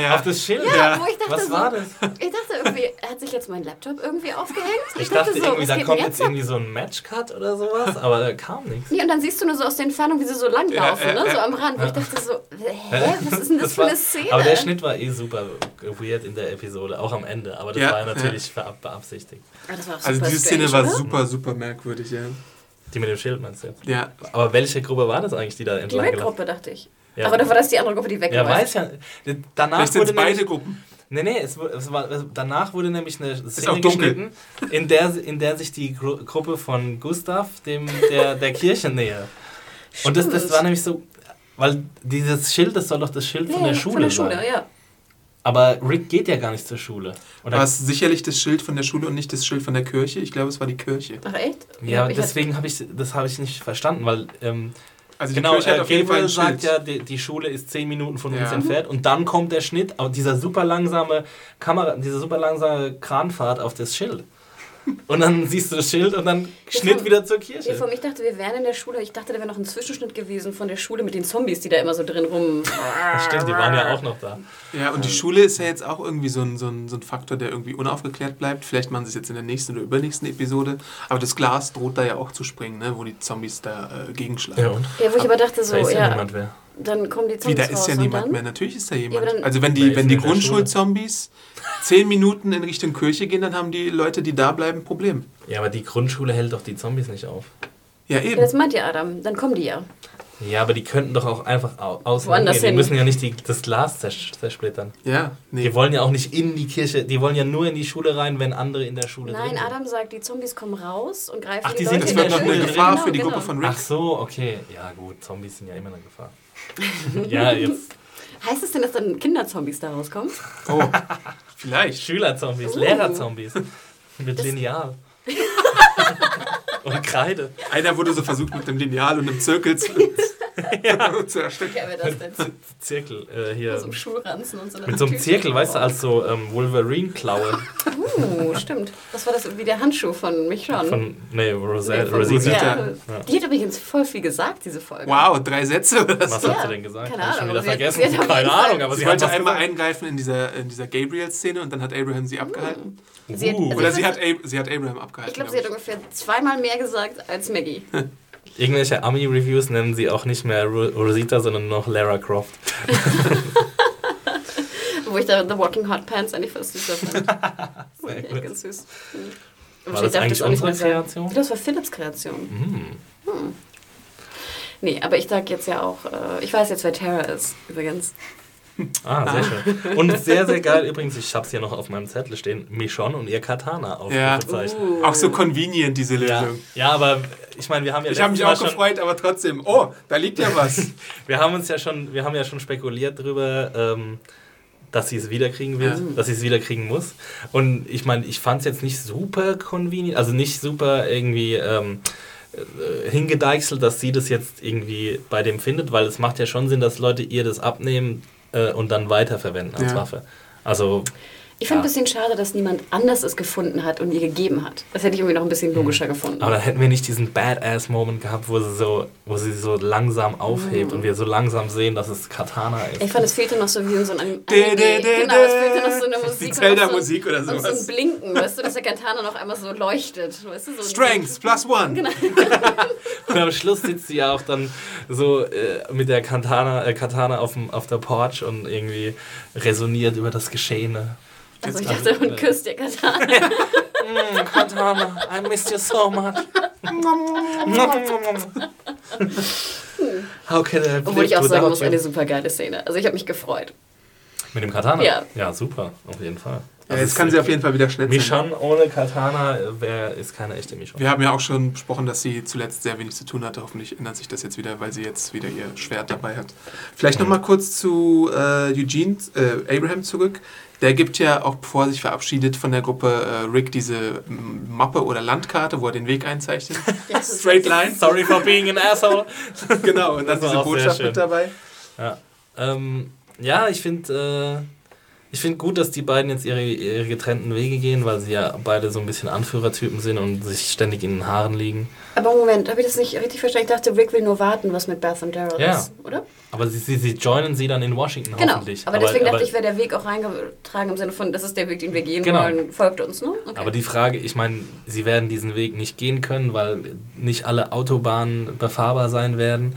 Ja. Auf das Schild. Ja, wo ich dachte, was war das? Ich dachte irgendwie, hat sich jetzt mein Laptop irgendwie aufgehängt? Ich dachte so, irgendwie, da kommt jetzt irgendwie so ein Matchcut oder sowas, aber da kam nichts. Nee, und dann siehst du nur so aus der Entfernung, wie sie so lang laufen, ne? So am Rand. Ich dachte so, hä, was ist denn das für eine Szene? Aber der Schnitt war super weird in der Episode, auch am Ende, aber das war natürlich beabsichtigt. Also diese Szene war super merkwürdig, ja. Die mit dem Schild meinst du jetzt? Ja. Aber welche Gruppe war das eigentlich, die da entlang gelaufen? Die Rick-Gruppe, dachte ich. Ja. Aber da war das die andere Gruppe, die weg war. Ja, weiß ja. Danach wurden beide Gruppen. Nee, danach wurde nämlich eine Szene geschnitten, in der sich die Gruppe von Gustav, der Kirche nähert. Und das war nämlich so, weil dieses Schild, das soll doch das Schild von der Schule sein. Von der Schule, ja. Aber Rick geht ja gar nicht zur Schule. Oder? War es sicherlich das Schild von der Schule und nicht das Schild von der Kirche? Ich glaube, es war die Kirche. Ach echt? Ja, deswegen habe ich nicht verstanden, weil Gabriel sagt ja, die Schule ist 10 Minuten von uns entfernt und dann kommt der Schnitt, aber diese super langsame Kranfahrt auf das Schild. Und dann siehst du das Schild und dann Schnitt wieder zur Kirche. Ich dachte, wir wären in der Schule. Ich dachte, da wäre noch ein Zwischenschnitt gewesen von der Schule mit den Zombies, die da immer so drin rum... Stimmt, die waren ja auch noch da. Ja, und die Schule ist ja jetzt auch irgendwie so ein Faktor, der irgendwie unaufgeklärt bleibt. Vielleicht machen sie es jetzt in der nächsten oder übernächsten Episode. Aber das Glas droht da ja auch zu springen, ne? Wo die Zombies da gegenschlagen. Ja, wo ich aber dachte so... Da ist ja niemand mehr. Dann kommen die Zombies raus. Da ist ja niemand mehr. Natürlich ist da jemand. Ja, also wenn die Grundschulzombies 10 Minuten in Richtung Kirche gehen, dann haben die Leute, die da bleiben, ein Problem. Ja, aber die Grundschule hält doch die Zombies nicht auf. Ja, eben. Ja, das meint ja Adam. Dann kommen die ja. Ja, aber die könnten doch auch einfach woanders hin. Die müssen ja nicht das Glas zersplittern. Ja, nee. Die wollen ja auch nicht in die Kirche, die wollen ja nur in die Schule rein, wenn andere in der Schule sind. Nein, Adam sagt, die Zombies kommen raus und greifen die Leute in der Schule. Das wird noch eine Gefahr für die Gruppe von Rick. Ach so, okay. Ja gut, Zombies sind ja immer eine Gefahr. Ja, jetzt. Heißt es denn, dass dann Kinderzombies da rauskommen? Oh, vielleicht. Schülerzombies, Lehrerzombies. Mit Lineal. Und Kreide. Einer wurde so versucht, mit dem Lineal und einem Zirkel zu ersticken. Ja, wer das denn? Zirkel, hier. Mit so einem Schulranzen und so. Mit so einem Zirkel, weißt du, als so Wolverine-Klaue. Stimmt. Das war das wie der Handschuh von Michonne. Rosita. Ja. Die hat übrigens voll viel gesagt, diese Folge. Wow, 3 Sätze. Was hat sie denn gesagt? Keine Ahnung. Ich schon wieder vergessen. Keine Ahnung, aber sie wollte einmal eingreifen in dieser Gabriel-Szene und dann hat Abraham sie abgehalten. Sie hat Abraham abgehalten. Ich glaube, sie hat ungefähr 2-mal mehr gesagt als Maggie. Irgendwelche Ami-Reviews nennen sie auch nicht mehr Rosita, sondern noch Lara Croft. Wo ich da The Walking Hot Pants eigentlich fast süßer fand. Ganz süß. War das eigentlich unsere Kreation? Das war Philipps Kreation. Mm. Hm. Nee, aber ich sag jetzt ja auch, ich weiß jetzt, wer Tara ist, übrigens. Sehr schön. Und sehr, sehr geil übrigens, ich hab's hier noch auf meinem Zettel stehen, Michonne und ihr Katana aufgezeichnet. Ja. Auch so convenient, diese Lösung. Ja, aber... Ich meine, wir haben ja. Ich habe mich auch gefreut, aber trotzdem. Oh, da liegt ja was. wir haben ja schon spekuliert drüber, dass sie es wiederkriegen will, dass sie es wiederkriegen muss. Und ich meine, ich fand es jetzt nicht super convenient, also nicht super irgendwie hingedeichselt, dass sie das jetzt irgendwie bei dem findet, weil es macht ja schon Sinn, dass Leute ihr das abnehmen und dann weiterverwenden als Waffe. Also. Ich finde ein bisschen schade, dass niemand anders es gefunden hat und ihr gegeben hat. Das hätte ich irgendwie noch ein bisschen logischer gefunden. Aber dann hätten wir nicht diesen Badass-Moment gehabt, wo sie so langsam aufhebt und wir so langsam sehen, dass es Katana ist. Ich fand, es fehlte noch so wie in so einem... Genau, es fehlte noch so eine Musik. Die Zelda-Musik oder sowas. Und so ein Blinken, weißt du, dass der Katana noch einmal so leuchtet. Weißt du, so Strength +1. Genau. Und am Schluss sitzt sie ja auch dann so mit der Katana auf der Porch und irgendwie resoniert über das Geschehene. Also ich dachte, und küsst dir Katana. Katana, I missed you so much. How can I? Obwohl ich auch sagen muss, eine super geile Szene. Also ich habe mich gefreut. Mit dem Katana? Ja. Ja, super, auf jeden Fall. Also jetzt kann sie auf jeden Fall wieder schnitzeln. Michonne ohne Katana ist keine echte Michonne. Wir haben ja auch schon besprochen, dass sie zuletzt sehr wenig zu tun hatte. Hoffentlich ändert sich das jetzt wieder, weil sie jetzt wieder ihr Schwert dabei hat. Vielleicht nochmal kurz zu Abraham zurück. Der gibt ja auch, bevor er sich verabschiedet von der Gruppe Rick, diese Mappe oder Landkarte, wo er den Weg einzeichnet. Straight line, sorry for being an asshole. Genau, und dann diese Botschaft mit dabei. Ja, ich finde... Ich finde gut, dass die beiden jetzt ihre getrennten Wege gehen, weil sie ja beide so ein bisschen Anführertypen sind und sich ständig in den Haaren liegen. Aber Moment, habe ich das nicht richtig verstanden? Ich dachte, Rick will nur warten, was mit Beth und Daryl ist, oder? Aber sie joinen sie dann in Washington hoffentlich. Genau, aber deswegen dachte ich, wäre der Weg auch reingetragen im Sinne von, das ist der Weg, den wir gehen wollen, folgt uns, ne? Okay. Aber die Frage, ich meine, sie werden diesen Weg nicht gehen können, weil nicht alle Autobahnen befahrbar sein werden.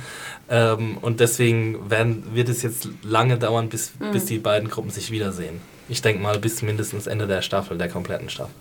Und deswegen wird es jetzt lange dauern, bis die beiden Gruppen sich wiedersehen. Ich denke mal, bis mindestens Ende der Staffel, der kompletten Staffel.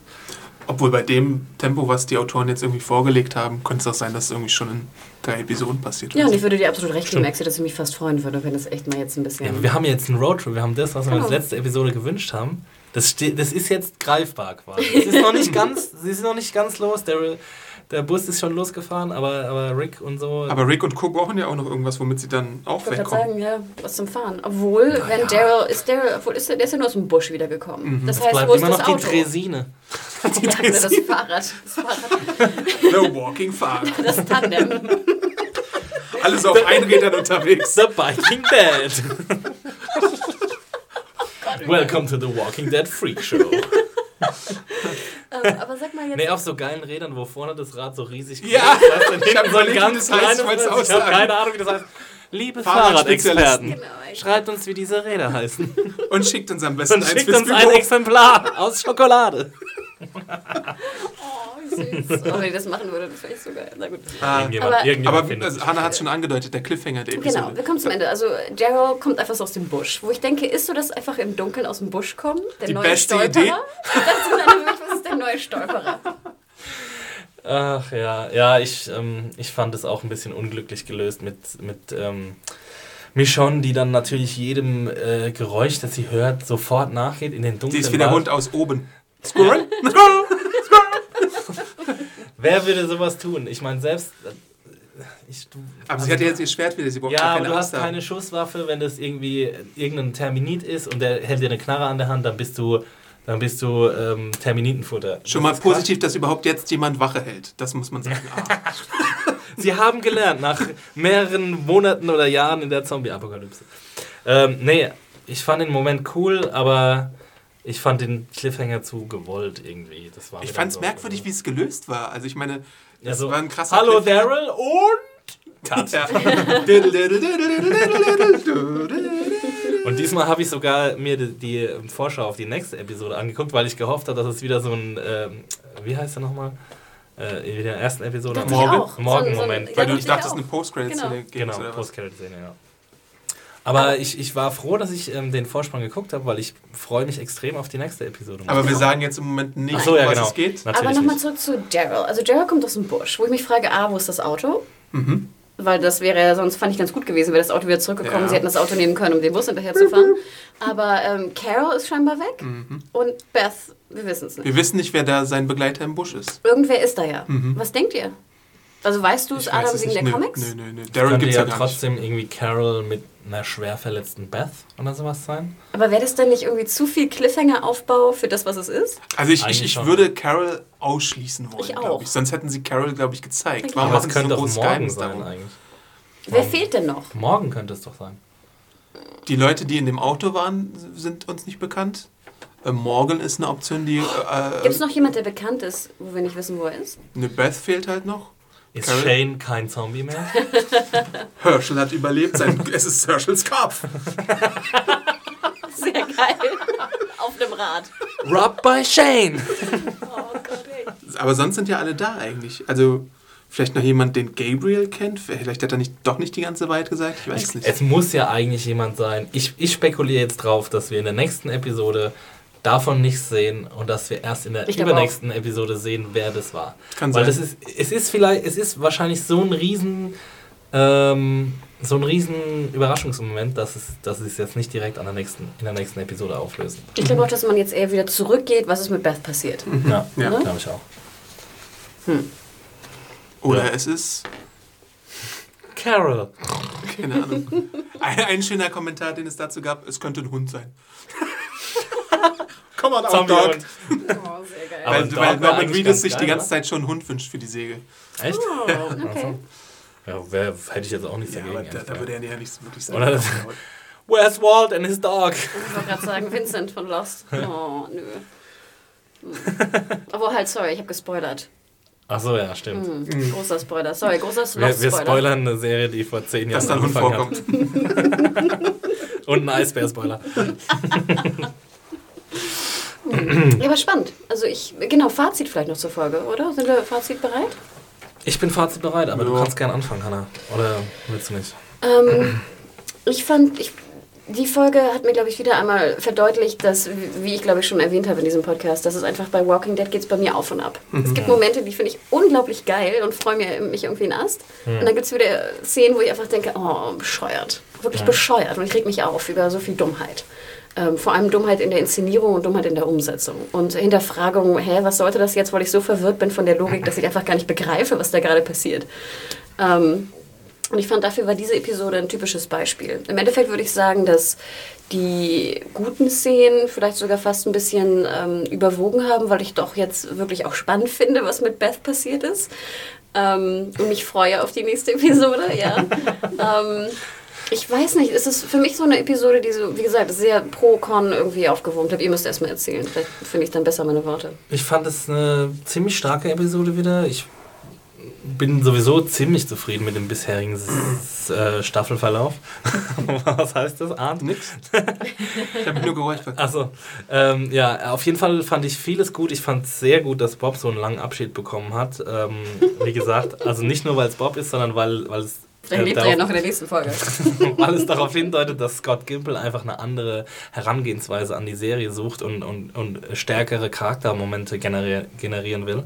Obwohl bei dem Tempo, was die Autoren jetzt irgendwie vorgelegt haben, könnte es auch sein, dass es irgendwie schon in 3 Episoden passiert. Ja, und ich würde dir absolut recht geben, Axel, dass ich mich fast freuen würde, wenn das echt mal jetzt ein bisschen... Ja, wir haben jetzt einen Roadtrip, wir haben das, was wir uns letzte Episode gewünscht haben. Das ist jetzt greifbar quasi. Es ist noch nicht ganz los, der Bus ist schon losgefahren, aber Rick und so... Aber Rick und Co. brauchen ja auch noch irgendwas, womit sie dann auch wegkommen. Ich würde sagen, was zum Fahren. Obwohl, wenn der ist ja nur aus dem Busch wiedergekommen. Mhm. Das heißt, wo ist das Auto? Die Dresine. Die Dresine. Das Fahrrad. The Walking Fahrrad. Das Tandem. Alles auf Einrädern unterwegs. The Biking Dead. Welcome to the Walking Dead Freak Show. aber sag mal jetzt... Nee, auf so geilen Rädern, wo vorne das Rad so riesig groß ist. Ich habe so ein ganz kleines Rad. Ich habe keine Ahnung, wie das heißt. Liebe Fahrradexperten, schreibt uns, wie diese Räder heißen. Und schickt uns am besten eins fürs Büro. Und schickt uns ein Exemplar aus Schokolade. Oh, süß. Oh, wenn ich das machen würde, das wäre echt so geil. Na gut. Aber Hanna hat es schon angedeutet, der Cliffhanger der Episode. Genau, wir kommen zum Ende. Also Daryl kommt einfach so aus dem Busch. Wo ich denke, ist so, dass einfach im Dunkeln aus dem Busch kommen? Die neue beste Stolperer? Idee? Was ist der neue Stolperer? Ach ja, ich fand es auch ein bisschen unglücklich gelöst mit Michonne, die dann natürlich jedem Geräusch, das sie hört, sofort nachgeht in den dunklen Wald. Sie ist wie der Hund aus oben. Squirrel? Squirrel? Squirrel? Wer würde sowas tun? Ich meine, selbst... aber sie hat ja jetzt ihr Schwert wieder, sie braucht keine Angst. Ja, aber du hast keine Schusswaffe, wenn das irgendwie irgendein Terminit ist und der hält dir eine Knarre an der Hand, dann bist du Terminitenfutter. Schon mal positiv, dass überhaupt jetzt jemand Wache hält. Das muss man sagen. Sie haben gelernt, nach mehreren Monaten oder Jahren in der Zombie-Apokalypse. Ich fand den Moment cool, aber ich fand den Cliffhanger zu gewollt irgendwie. Das war ich fand es so merkwürdig, wie es gelöst war. Also ich meine, das war ein krasser Hallo Daryl und... Cut. Ja. Und diesmal habe ich sogar mir die Vorschau auf die nächste Episode angeguckt, weil ich gehofft habe, dass es wieder so ein, wie heißt der nochmal? In der ersten Episode. Morgen-Moment. So weil du dachtest, eine Post-Credit-Szene. Genau, Post-Credit-Szene, ja. Aber ich war froh, dass ich den Vorspann geguckt habe, weil ich freue mich extrem auf die nächste Episode. Aber wir sagen jetzt im Moment nicht, es geht. Natürlich aber nochmal zurück zu Daryl. Also Daryl kommt aus dem Busch, wo ich mich frage, wo ist das Auto? Mhm. Weil das wäre ja, sonst fand ich ganz gut gewesen, wäre das Auto wieder zurückgekommen. Ja. Sie hätten das Auto nehmen können, um den Bus hinterher zu fahren. Aber Carol ist scheinbar weg. Mhm. Und Beth, wir wissen es nicht. Wir wissen nicht, wer da sein Begleiter im Busch ist. Irgendwer ist da ja. Mhm. Was denkt ihr? Also weißt du es, Adam, wegen der Comics? Nö. Daryl gibt's ja trotzdem nicht. Irgendwie Carol mit einer schwer verletzten Beth oder sowas sein. Aber wäre das denn nicht irgendwie zu viel Cliffhanger-Aufbau für das, was es ist? Also ich würde Carol ausschließen wollen, glaube ich. Sonst hätten sie Carol, glaube ich, gezeigt. Okay. Warum machen sie so großes Geheimnis darum? Eigentlich. Wer fehlt denn noch? Morgen könnte es doch sein. Die Leute, die in dem Auto waren, sind uns nicht bekannt. Morgan ist eine Option, die... Gibt es noch jemand, der bekannt ist, wo wir nicht wissen, wo er ist? Eine Beth fehlt halt noch. Ist Carol? Shane kein Zombie mehr? Herschel hat überlebt, es ist Herschels Kopf. Sehr geil. Auf dem Rad. Robbed by Shane. Oh Gott, ey. Aber sonst sind ja alle da eigentlich. Also vielleicht noch jemand, den Gabriel kennt. Vielleicht hat er doch nicht die ganze Wahrheit gesagt. Ich weiß es nicht. Es muss ja eigentlich jemand sein. Ich spekuliere jetzt drauf, dass wir in der nächsten Episode... davon nichts sehen und dass wir erst in der übernächsten Episode sehen, wer das war. Kann sein. Weil es ist wahrscheinlich so ein riesen Überraschungsmoment, dass es jetzt nicht direkt in der nächsten Episode auflösen. Ich glaube auch, dass man jetzt eher wieder zurückgeht, was ist mit Beth passiert. Mhm. Ja, glaube ich auch. Oder es ist... Carol. Keine Ahnung. Ein schöner Kommentar, den es dazu gab, es könnte ein Hund sein. Komm mal auf, Dog. Oh, sehr geil. Weil Norman Reedus sich die ganze Zeit schon einen Hund wünscht für die Säge. Echt? Oh, okay. Ja, hätte ich jetzt auch nichts dagegen. Aber da würde er ja nichts wirklich sagen. Oder Where's Walt and his dog? Ich wollte gerade sagen, Vincent von Lost. Oh, nö. Aber halt, sorry, ich habe gespoilert. Ach so, ja, stimmt. Großer Spoiler. Sorry, großer Lost-Spoiler. Wir spoilern eine Serie, die vor 10 Jahren angefangen hat. Und ein Eisbär-Spoiler. Ja, aber spannend. Also Fazit vielleicht noch zur Folge, oder? Sind wir fazitbereit? Ich bin fazitbereit, aber du kannst gerne anfangen, Hanna. Oder willst du nicht? Die Folge hat mir, glaube ich, wieder einmal verdeutlicht, dass, wie ich, glaube ich, schon erwähnt habe in diesem Podcast, dass es einfach bei Walking Dead geht es bei mir auf und ab. Mhm. Es gibt Momente, die finde ich unglaublich geil und freue mich irgendwie in den Ast. Mhm. Und dann gibt es wieder Szenen, wo ich einfach denke, bescheuert. Wirklich bescheuert. Und ich reg mich auf über so viel Dummheit. Vor allem Dummheit in der Inszenierung und Dummheit in der Umsetzung. Und Hinterfragung, was sollte das jetzt, weil ich so verwirrt bin von der Logik, dass ich einfach gar nicht begreife, was da gerade passiert. Und ich fand, dafür war diese Episode ein typisches Beispiel. Im Endeffekt würde ich sagen, dass die guten Szenen vielleicht sogar fast ein bisschen überwogen haben, weil ich doch jetzt wirklich auch spannend finde, was mit Beth passiert ist. Und mich freue auf die nächste Episode, ja. Ich weiß nicht, es ist für mich so eine Episode, die so, wie gesagt, sehr pro-con irgendwie aufgewurmt hat. Ihr müsst erstmal erzählen, vielleicht finde ich dann besser meine Worte. Ich fand es eine ziemlich starke Episode wieder. Ich bin sowieso ziemlich zufrieden mit dem bisherigen Staffelverlauf. Was heißt das? Ahnt nix. Ich habe nur geräuspert. Achso. Ja, auf jeden Fall fand ich vieles gut. Ich fand es sehr gut, dass Bob so einen langen Abschied bekommen hat. Wie gesagt, also nicht nur, weil es Bob ist, sondern weil es... Vielleicht lebt er ja noch in der nächsten Folge. Weil es darauf hindeutet, dass Scott Gimple einfach eine andere Herangehensweise an die Serie sucht und stärkere Charaktermomente generieren will.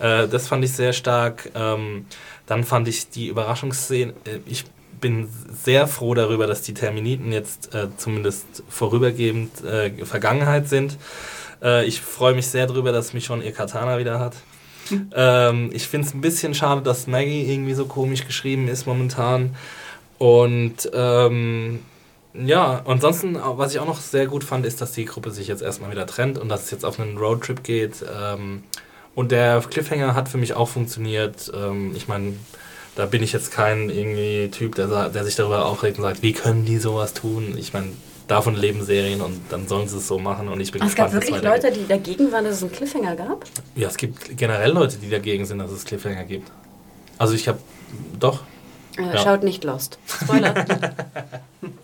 Das fand ich sehr stark. Dann fand ich die Überraschungsszene. Ich bin sehr froh darüber, dass die Terminiten jetzt zumindest vorübergehend Vergangenheit sind. Ich freue mich sehr darüber, dass Michonne ihr Katana wieder hat. Ich finde es ein bisschen schade, dass Maggie irgendwie so komisch geschrieben ist momentan. Und ja, ansonsten, was ich auch noch sehr gut fand, ist, dass die Gruppe sich jetzt erstmal wieder trennt und dass es jetzt auf einen Roadtrip geht. Und der Cliffhanger hat für mich auch funktioniert. Ich meine, da bin ich jetzt kein irgendwie Typ, der sich darüber aufregt und sagt, wie können die sowas tun? Ich meine, davon leben Serien und dann sollen sie es so machen. Und ich bin gespannt, was weitergeht. Es gab wirklich Leute, die dagegen waren, dass es einen Cliffhanger gab? Ja, es gibt generell Leute, die dagegen sind, dass es Cliffhanger gibt. Also ich habe... Doch. Ja. Schaut nicht Lost. Spoiler.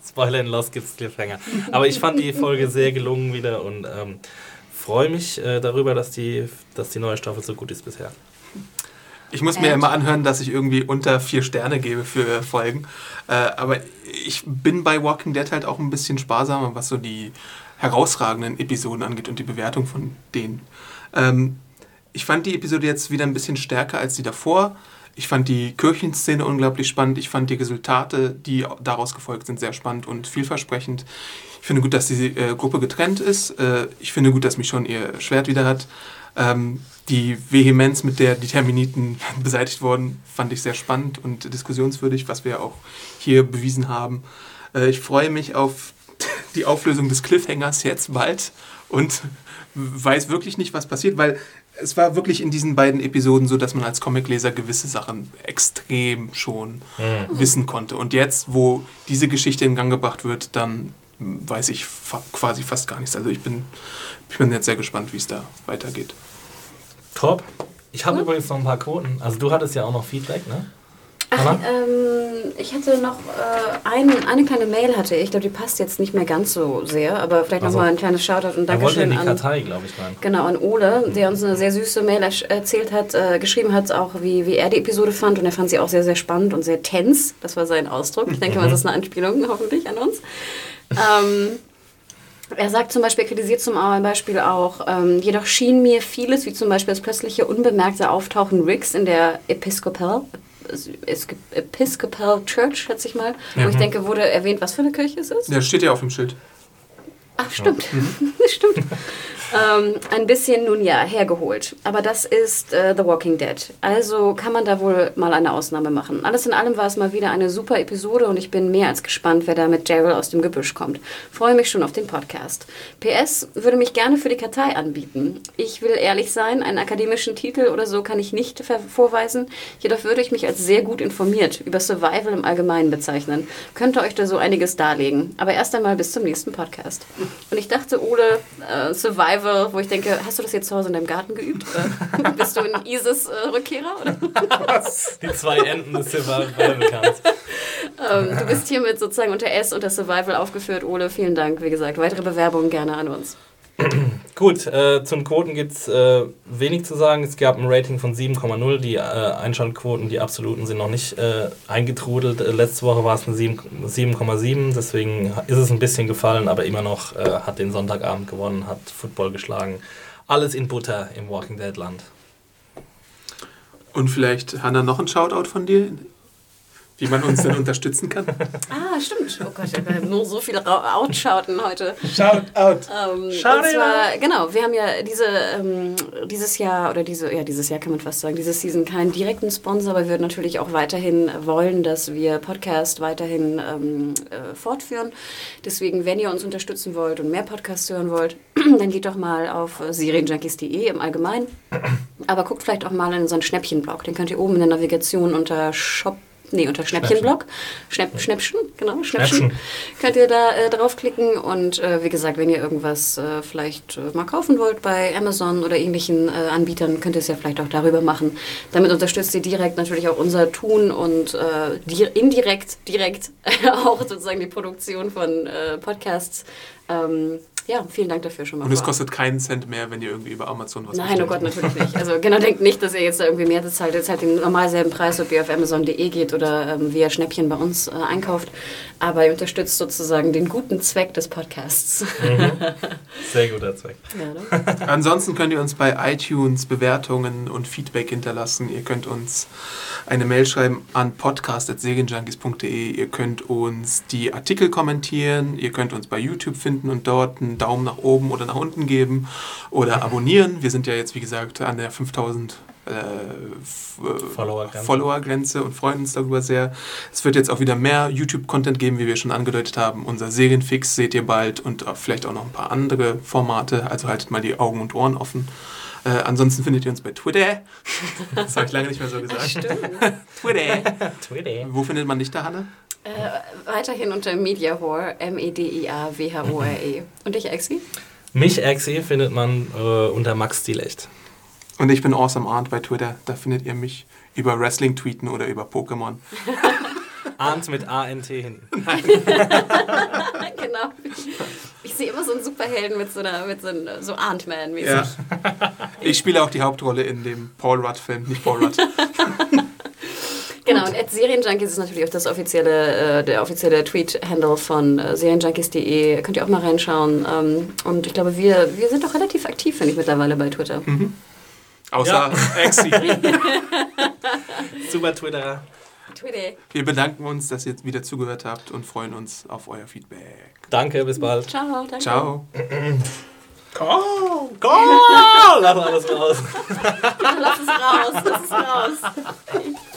Spoiler, in Lost gibt es Cliffhanger. Aber ich fand die Folge sehr gelungen wieder und... freue mich darüber, dass die neue Staffel so gut ist bisher. Ich muss mir immer anhören, dass ich irgendwie unter 4 Sterne gebe für Folgen. Aber ich bin bei Walking Dead halt auch ein bisschen sparsamer, was so die herausragenden Episoden angeht und die Bewertung von denen. Ich fand die Episode jetzt wieder ein bisschen stärker als die davor. Ich fand die Kirchenszene unglaublich spannend. Ich fand die Resultate, die daraus gefolgt sind, sehr spannend und vielversprechend. Ich finde gut, dass die Gruppe getrennt ist. Ich finde gut, dass Michonne ihr Schwert wieder hat. Die Vehemenz, mit der die Terminiten beseitigt wurden, fand ich sehr spannend und diskussionswürdig, was wir auch hier bewiesen haben. Ich freue mich auf die Auflösung des Cliffhangers jetzt bald und weiß wirklich nicht, was passiert, weil es war wirklich in diesen beiden Episoden so, dass man als Comicleser gewisse Sachen extrem schon wissen konnte. Und jetzt, wo diese Geschichte in Gang gebracht wird, dann weiß ich quasi fast gar nichts. Also ich bin jetzt sehr gespannt, wie es da weitergeht. Top. Ich habe übrigens noch ein paar Quoten. Also du hattest ja auch noch Feedback, ne? Ach, ich hatte noch eine kleine Mail hatte. Ich glaube, die passt jetzt nicht mehr ganz so sehr, aber vielleicht nochmal ein kleines Shoutout und Dankeschön an... Kartei, glaube ich, rein. Genau, an Ole, der uns eine sehr süße Mail erzählt hat, geschrieben hat, auch wie er die Episode fand, und er fand sie auch sehr, sehr spannend und sehr tense. Das war sein Ausdruck. Ich denke mal, das ist eine Anspielung, hoffentlich, an uns. Er sagt zum Beispiel, kritisiert zum Beispiel auch, jedoch schien mir vieles, wie zum Beispiel das plötzliche unbemerkte Auftauchen Ricks in der Episcopal Church, schätze ich mal, wo ich denke, wurde erwähnt, was für eine Kirche es ist. Ja, steht ja auf dem Schild. Ach, stimmt. Ja. Stimmt. Ein bisschen, nun ja, hergeholt. Aber das ist The Walking Dead. Also kann man da wohl mal eine Ausnahme machen. Alles in allem war es mal wieder eine super Episode und ich bin mehr als gespannt, wer da mit Daryl aus dem Gebüsch kommt. Freue mich schon auf den Podcast. PS, würde mich gerne für die Kartei anbieten. Ich will ehrlich sein, einen akademischen Titel oder so kann ich nicht vorweisen. Jedoch würde ich mich als sehr gut informiert über Survival im Allgemeinen bezeichnen. Könnte euch da so einiges darlegen. Aber erst einmal bis zum nächsten Podcast. Und ich dachte, Ole, Survival, wo ich denke, hast du das jetzt zu Hause in deinem Garten geübt? Bist du ein ISIS-Rückkehrer? Die 2 Enden des Survival bekannt. Du bist hiermit sozusagen unter S und das Survival aufgeführt. Ole, vielen Dank. Wie gesagt, weitere Bewerbungen gerne an uns. Gut, zum Quoten gibt es wenig zu sagen. Es gab ein Rating von 7,0. Die Einschaltquoten, die absoluten, sind noch nicht eingetrudelt. Letzte Woche war es eine 7,7. Deswegen ist es ein bisschen gefallen, aber immer noch hat den Sonntagabend gewonnen, hat Football geschlagen. Alles in Butter im Walking Dead Land. Und vielleicht, Hanna, noch ein Shoutout von dir? Wie man uns dann unterstützen kann. Ah, stimmt. Oh Gott, wir haben nur so viele Outshouten heute. Shoutout. Und zwar, genau, wir haben ja dieses Jahr kann man fast sagen, diese Season keinen direkten Sponsor, aber wir würden natürlich auch weiterhin wollen, dass wir Podcast weiterhin fortführen. Deswegen, wenn ihr uns unterstützen wollt und mehr Podcasts hören wollt, dann geht doch mal auf Serienjunkies.de im Allgemeinen. Aber guckt vielleicht auch mal in unseren Schnäppchenblog. Den könnt ihr oben in der Navigation unter Shop nee, unter Schnäppchenblog. Schnäppchen, genau, Schnäppchen. Könnt ihr da draufklicken und wie gesagt, wenn ihr irgendwas vielleicht mal kaufen wollt bei Amazon oder ähnlichen Anbietern, könnt ihr es ja vielleicht auch darüber machen. Damit unterstützt ihr direkt natürlich auch unser Tun und direkt auch sozusagen die Produktion von Podcasts. Ja, vielen Dank dafür schon mal. Und es kostet keinen Cent mehr, wenn ihr irgendwie über Amazon was bestellt. Nein, oh Gott, natürlich nicht. Also genau, denkt nicht, dass ihr jetzt da irgendwie mehr zahlt. Ihr zahlt den normal selben Preis, ob ihr auf Amazon.de geht oder via Schnäppchen bei uns einkauft. Aber ihr unterstützt sozusagen den guten Zweck des Podcasts. Mhm. Sehr guter Zweck. Ja, ne? Ansonsten könnt ihr uns bei iTunes Bewertungen und Feedback hinterlassen. Ihr könnt uns eine Mail schreiben an podcast.serienjunkies.de. Ihr könnt uns die Artikel kommentieren. Ihr könnt uns bei YouTube finden und dort einen Daumen nach oben oder nach unten geben oder abonnieren. Wir sind ja jetzt, wie gesagt, an der 5000 Follower-Grenze und freuen uns darüber sehr. Es wird jetzt auch wieder mehr YouTube-Content geben, wie wir schon angedeutet haben. Unser Serienfix seht ihr bald und auch vielleicht auch noch ein paar andere Formate. Also haltet mal die Augen und Ohren offen. Ansonsten findet ihr uns bei Twitter. Das habe ich lange nicht mehr so gesagt. Stimmt. Twitter. Wo findet man dich da, Hanna? Weiterhin unter Mediahore, MEDIAWHORE. Und dich, Axi? Mich, Axi, findet man unter Max Stilecht. Und ich bin Awesome Arndt bei Twitter. Da findet ihr mich über Wrestling-Tweeten oder über Pokémon. Arndt mit A-N-T hinten. Genau. Ich sehe immer so einen Superhelden mit so Arndt-Man-mäßig. Ja. Ich spiele auch die Hauptrolle in dem Paul-Rudd-Film, nicht Paul Rudd. Genau, und @Serienjunkies ist natürlich auch das offizielle, der offizielle Tweet-Handle von Serienjunkies.de. Könnt ihr auch mal reinschauen. Und ich glaube, wir sind doch relativ aktiv, finde ich, mittlerweile bei Twitter. Mhm. Außer Axi. Super Twitter. Wir bedanken uns, dass ihr wieder zugehört habt und freuen uns auf euer Feedback. Danke, bis bald. Ciao, danke. Ciao. Lass alles raus. Lass es raus.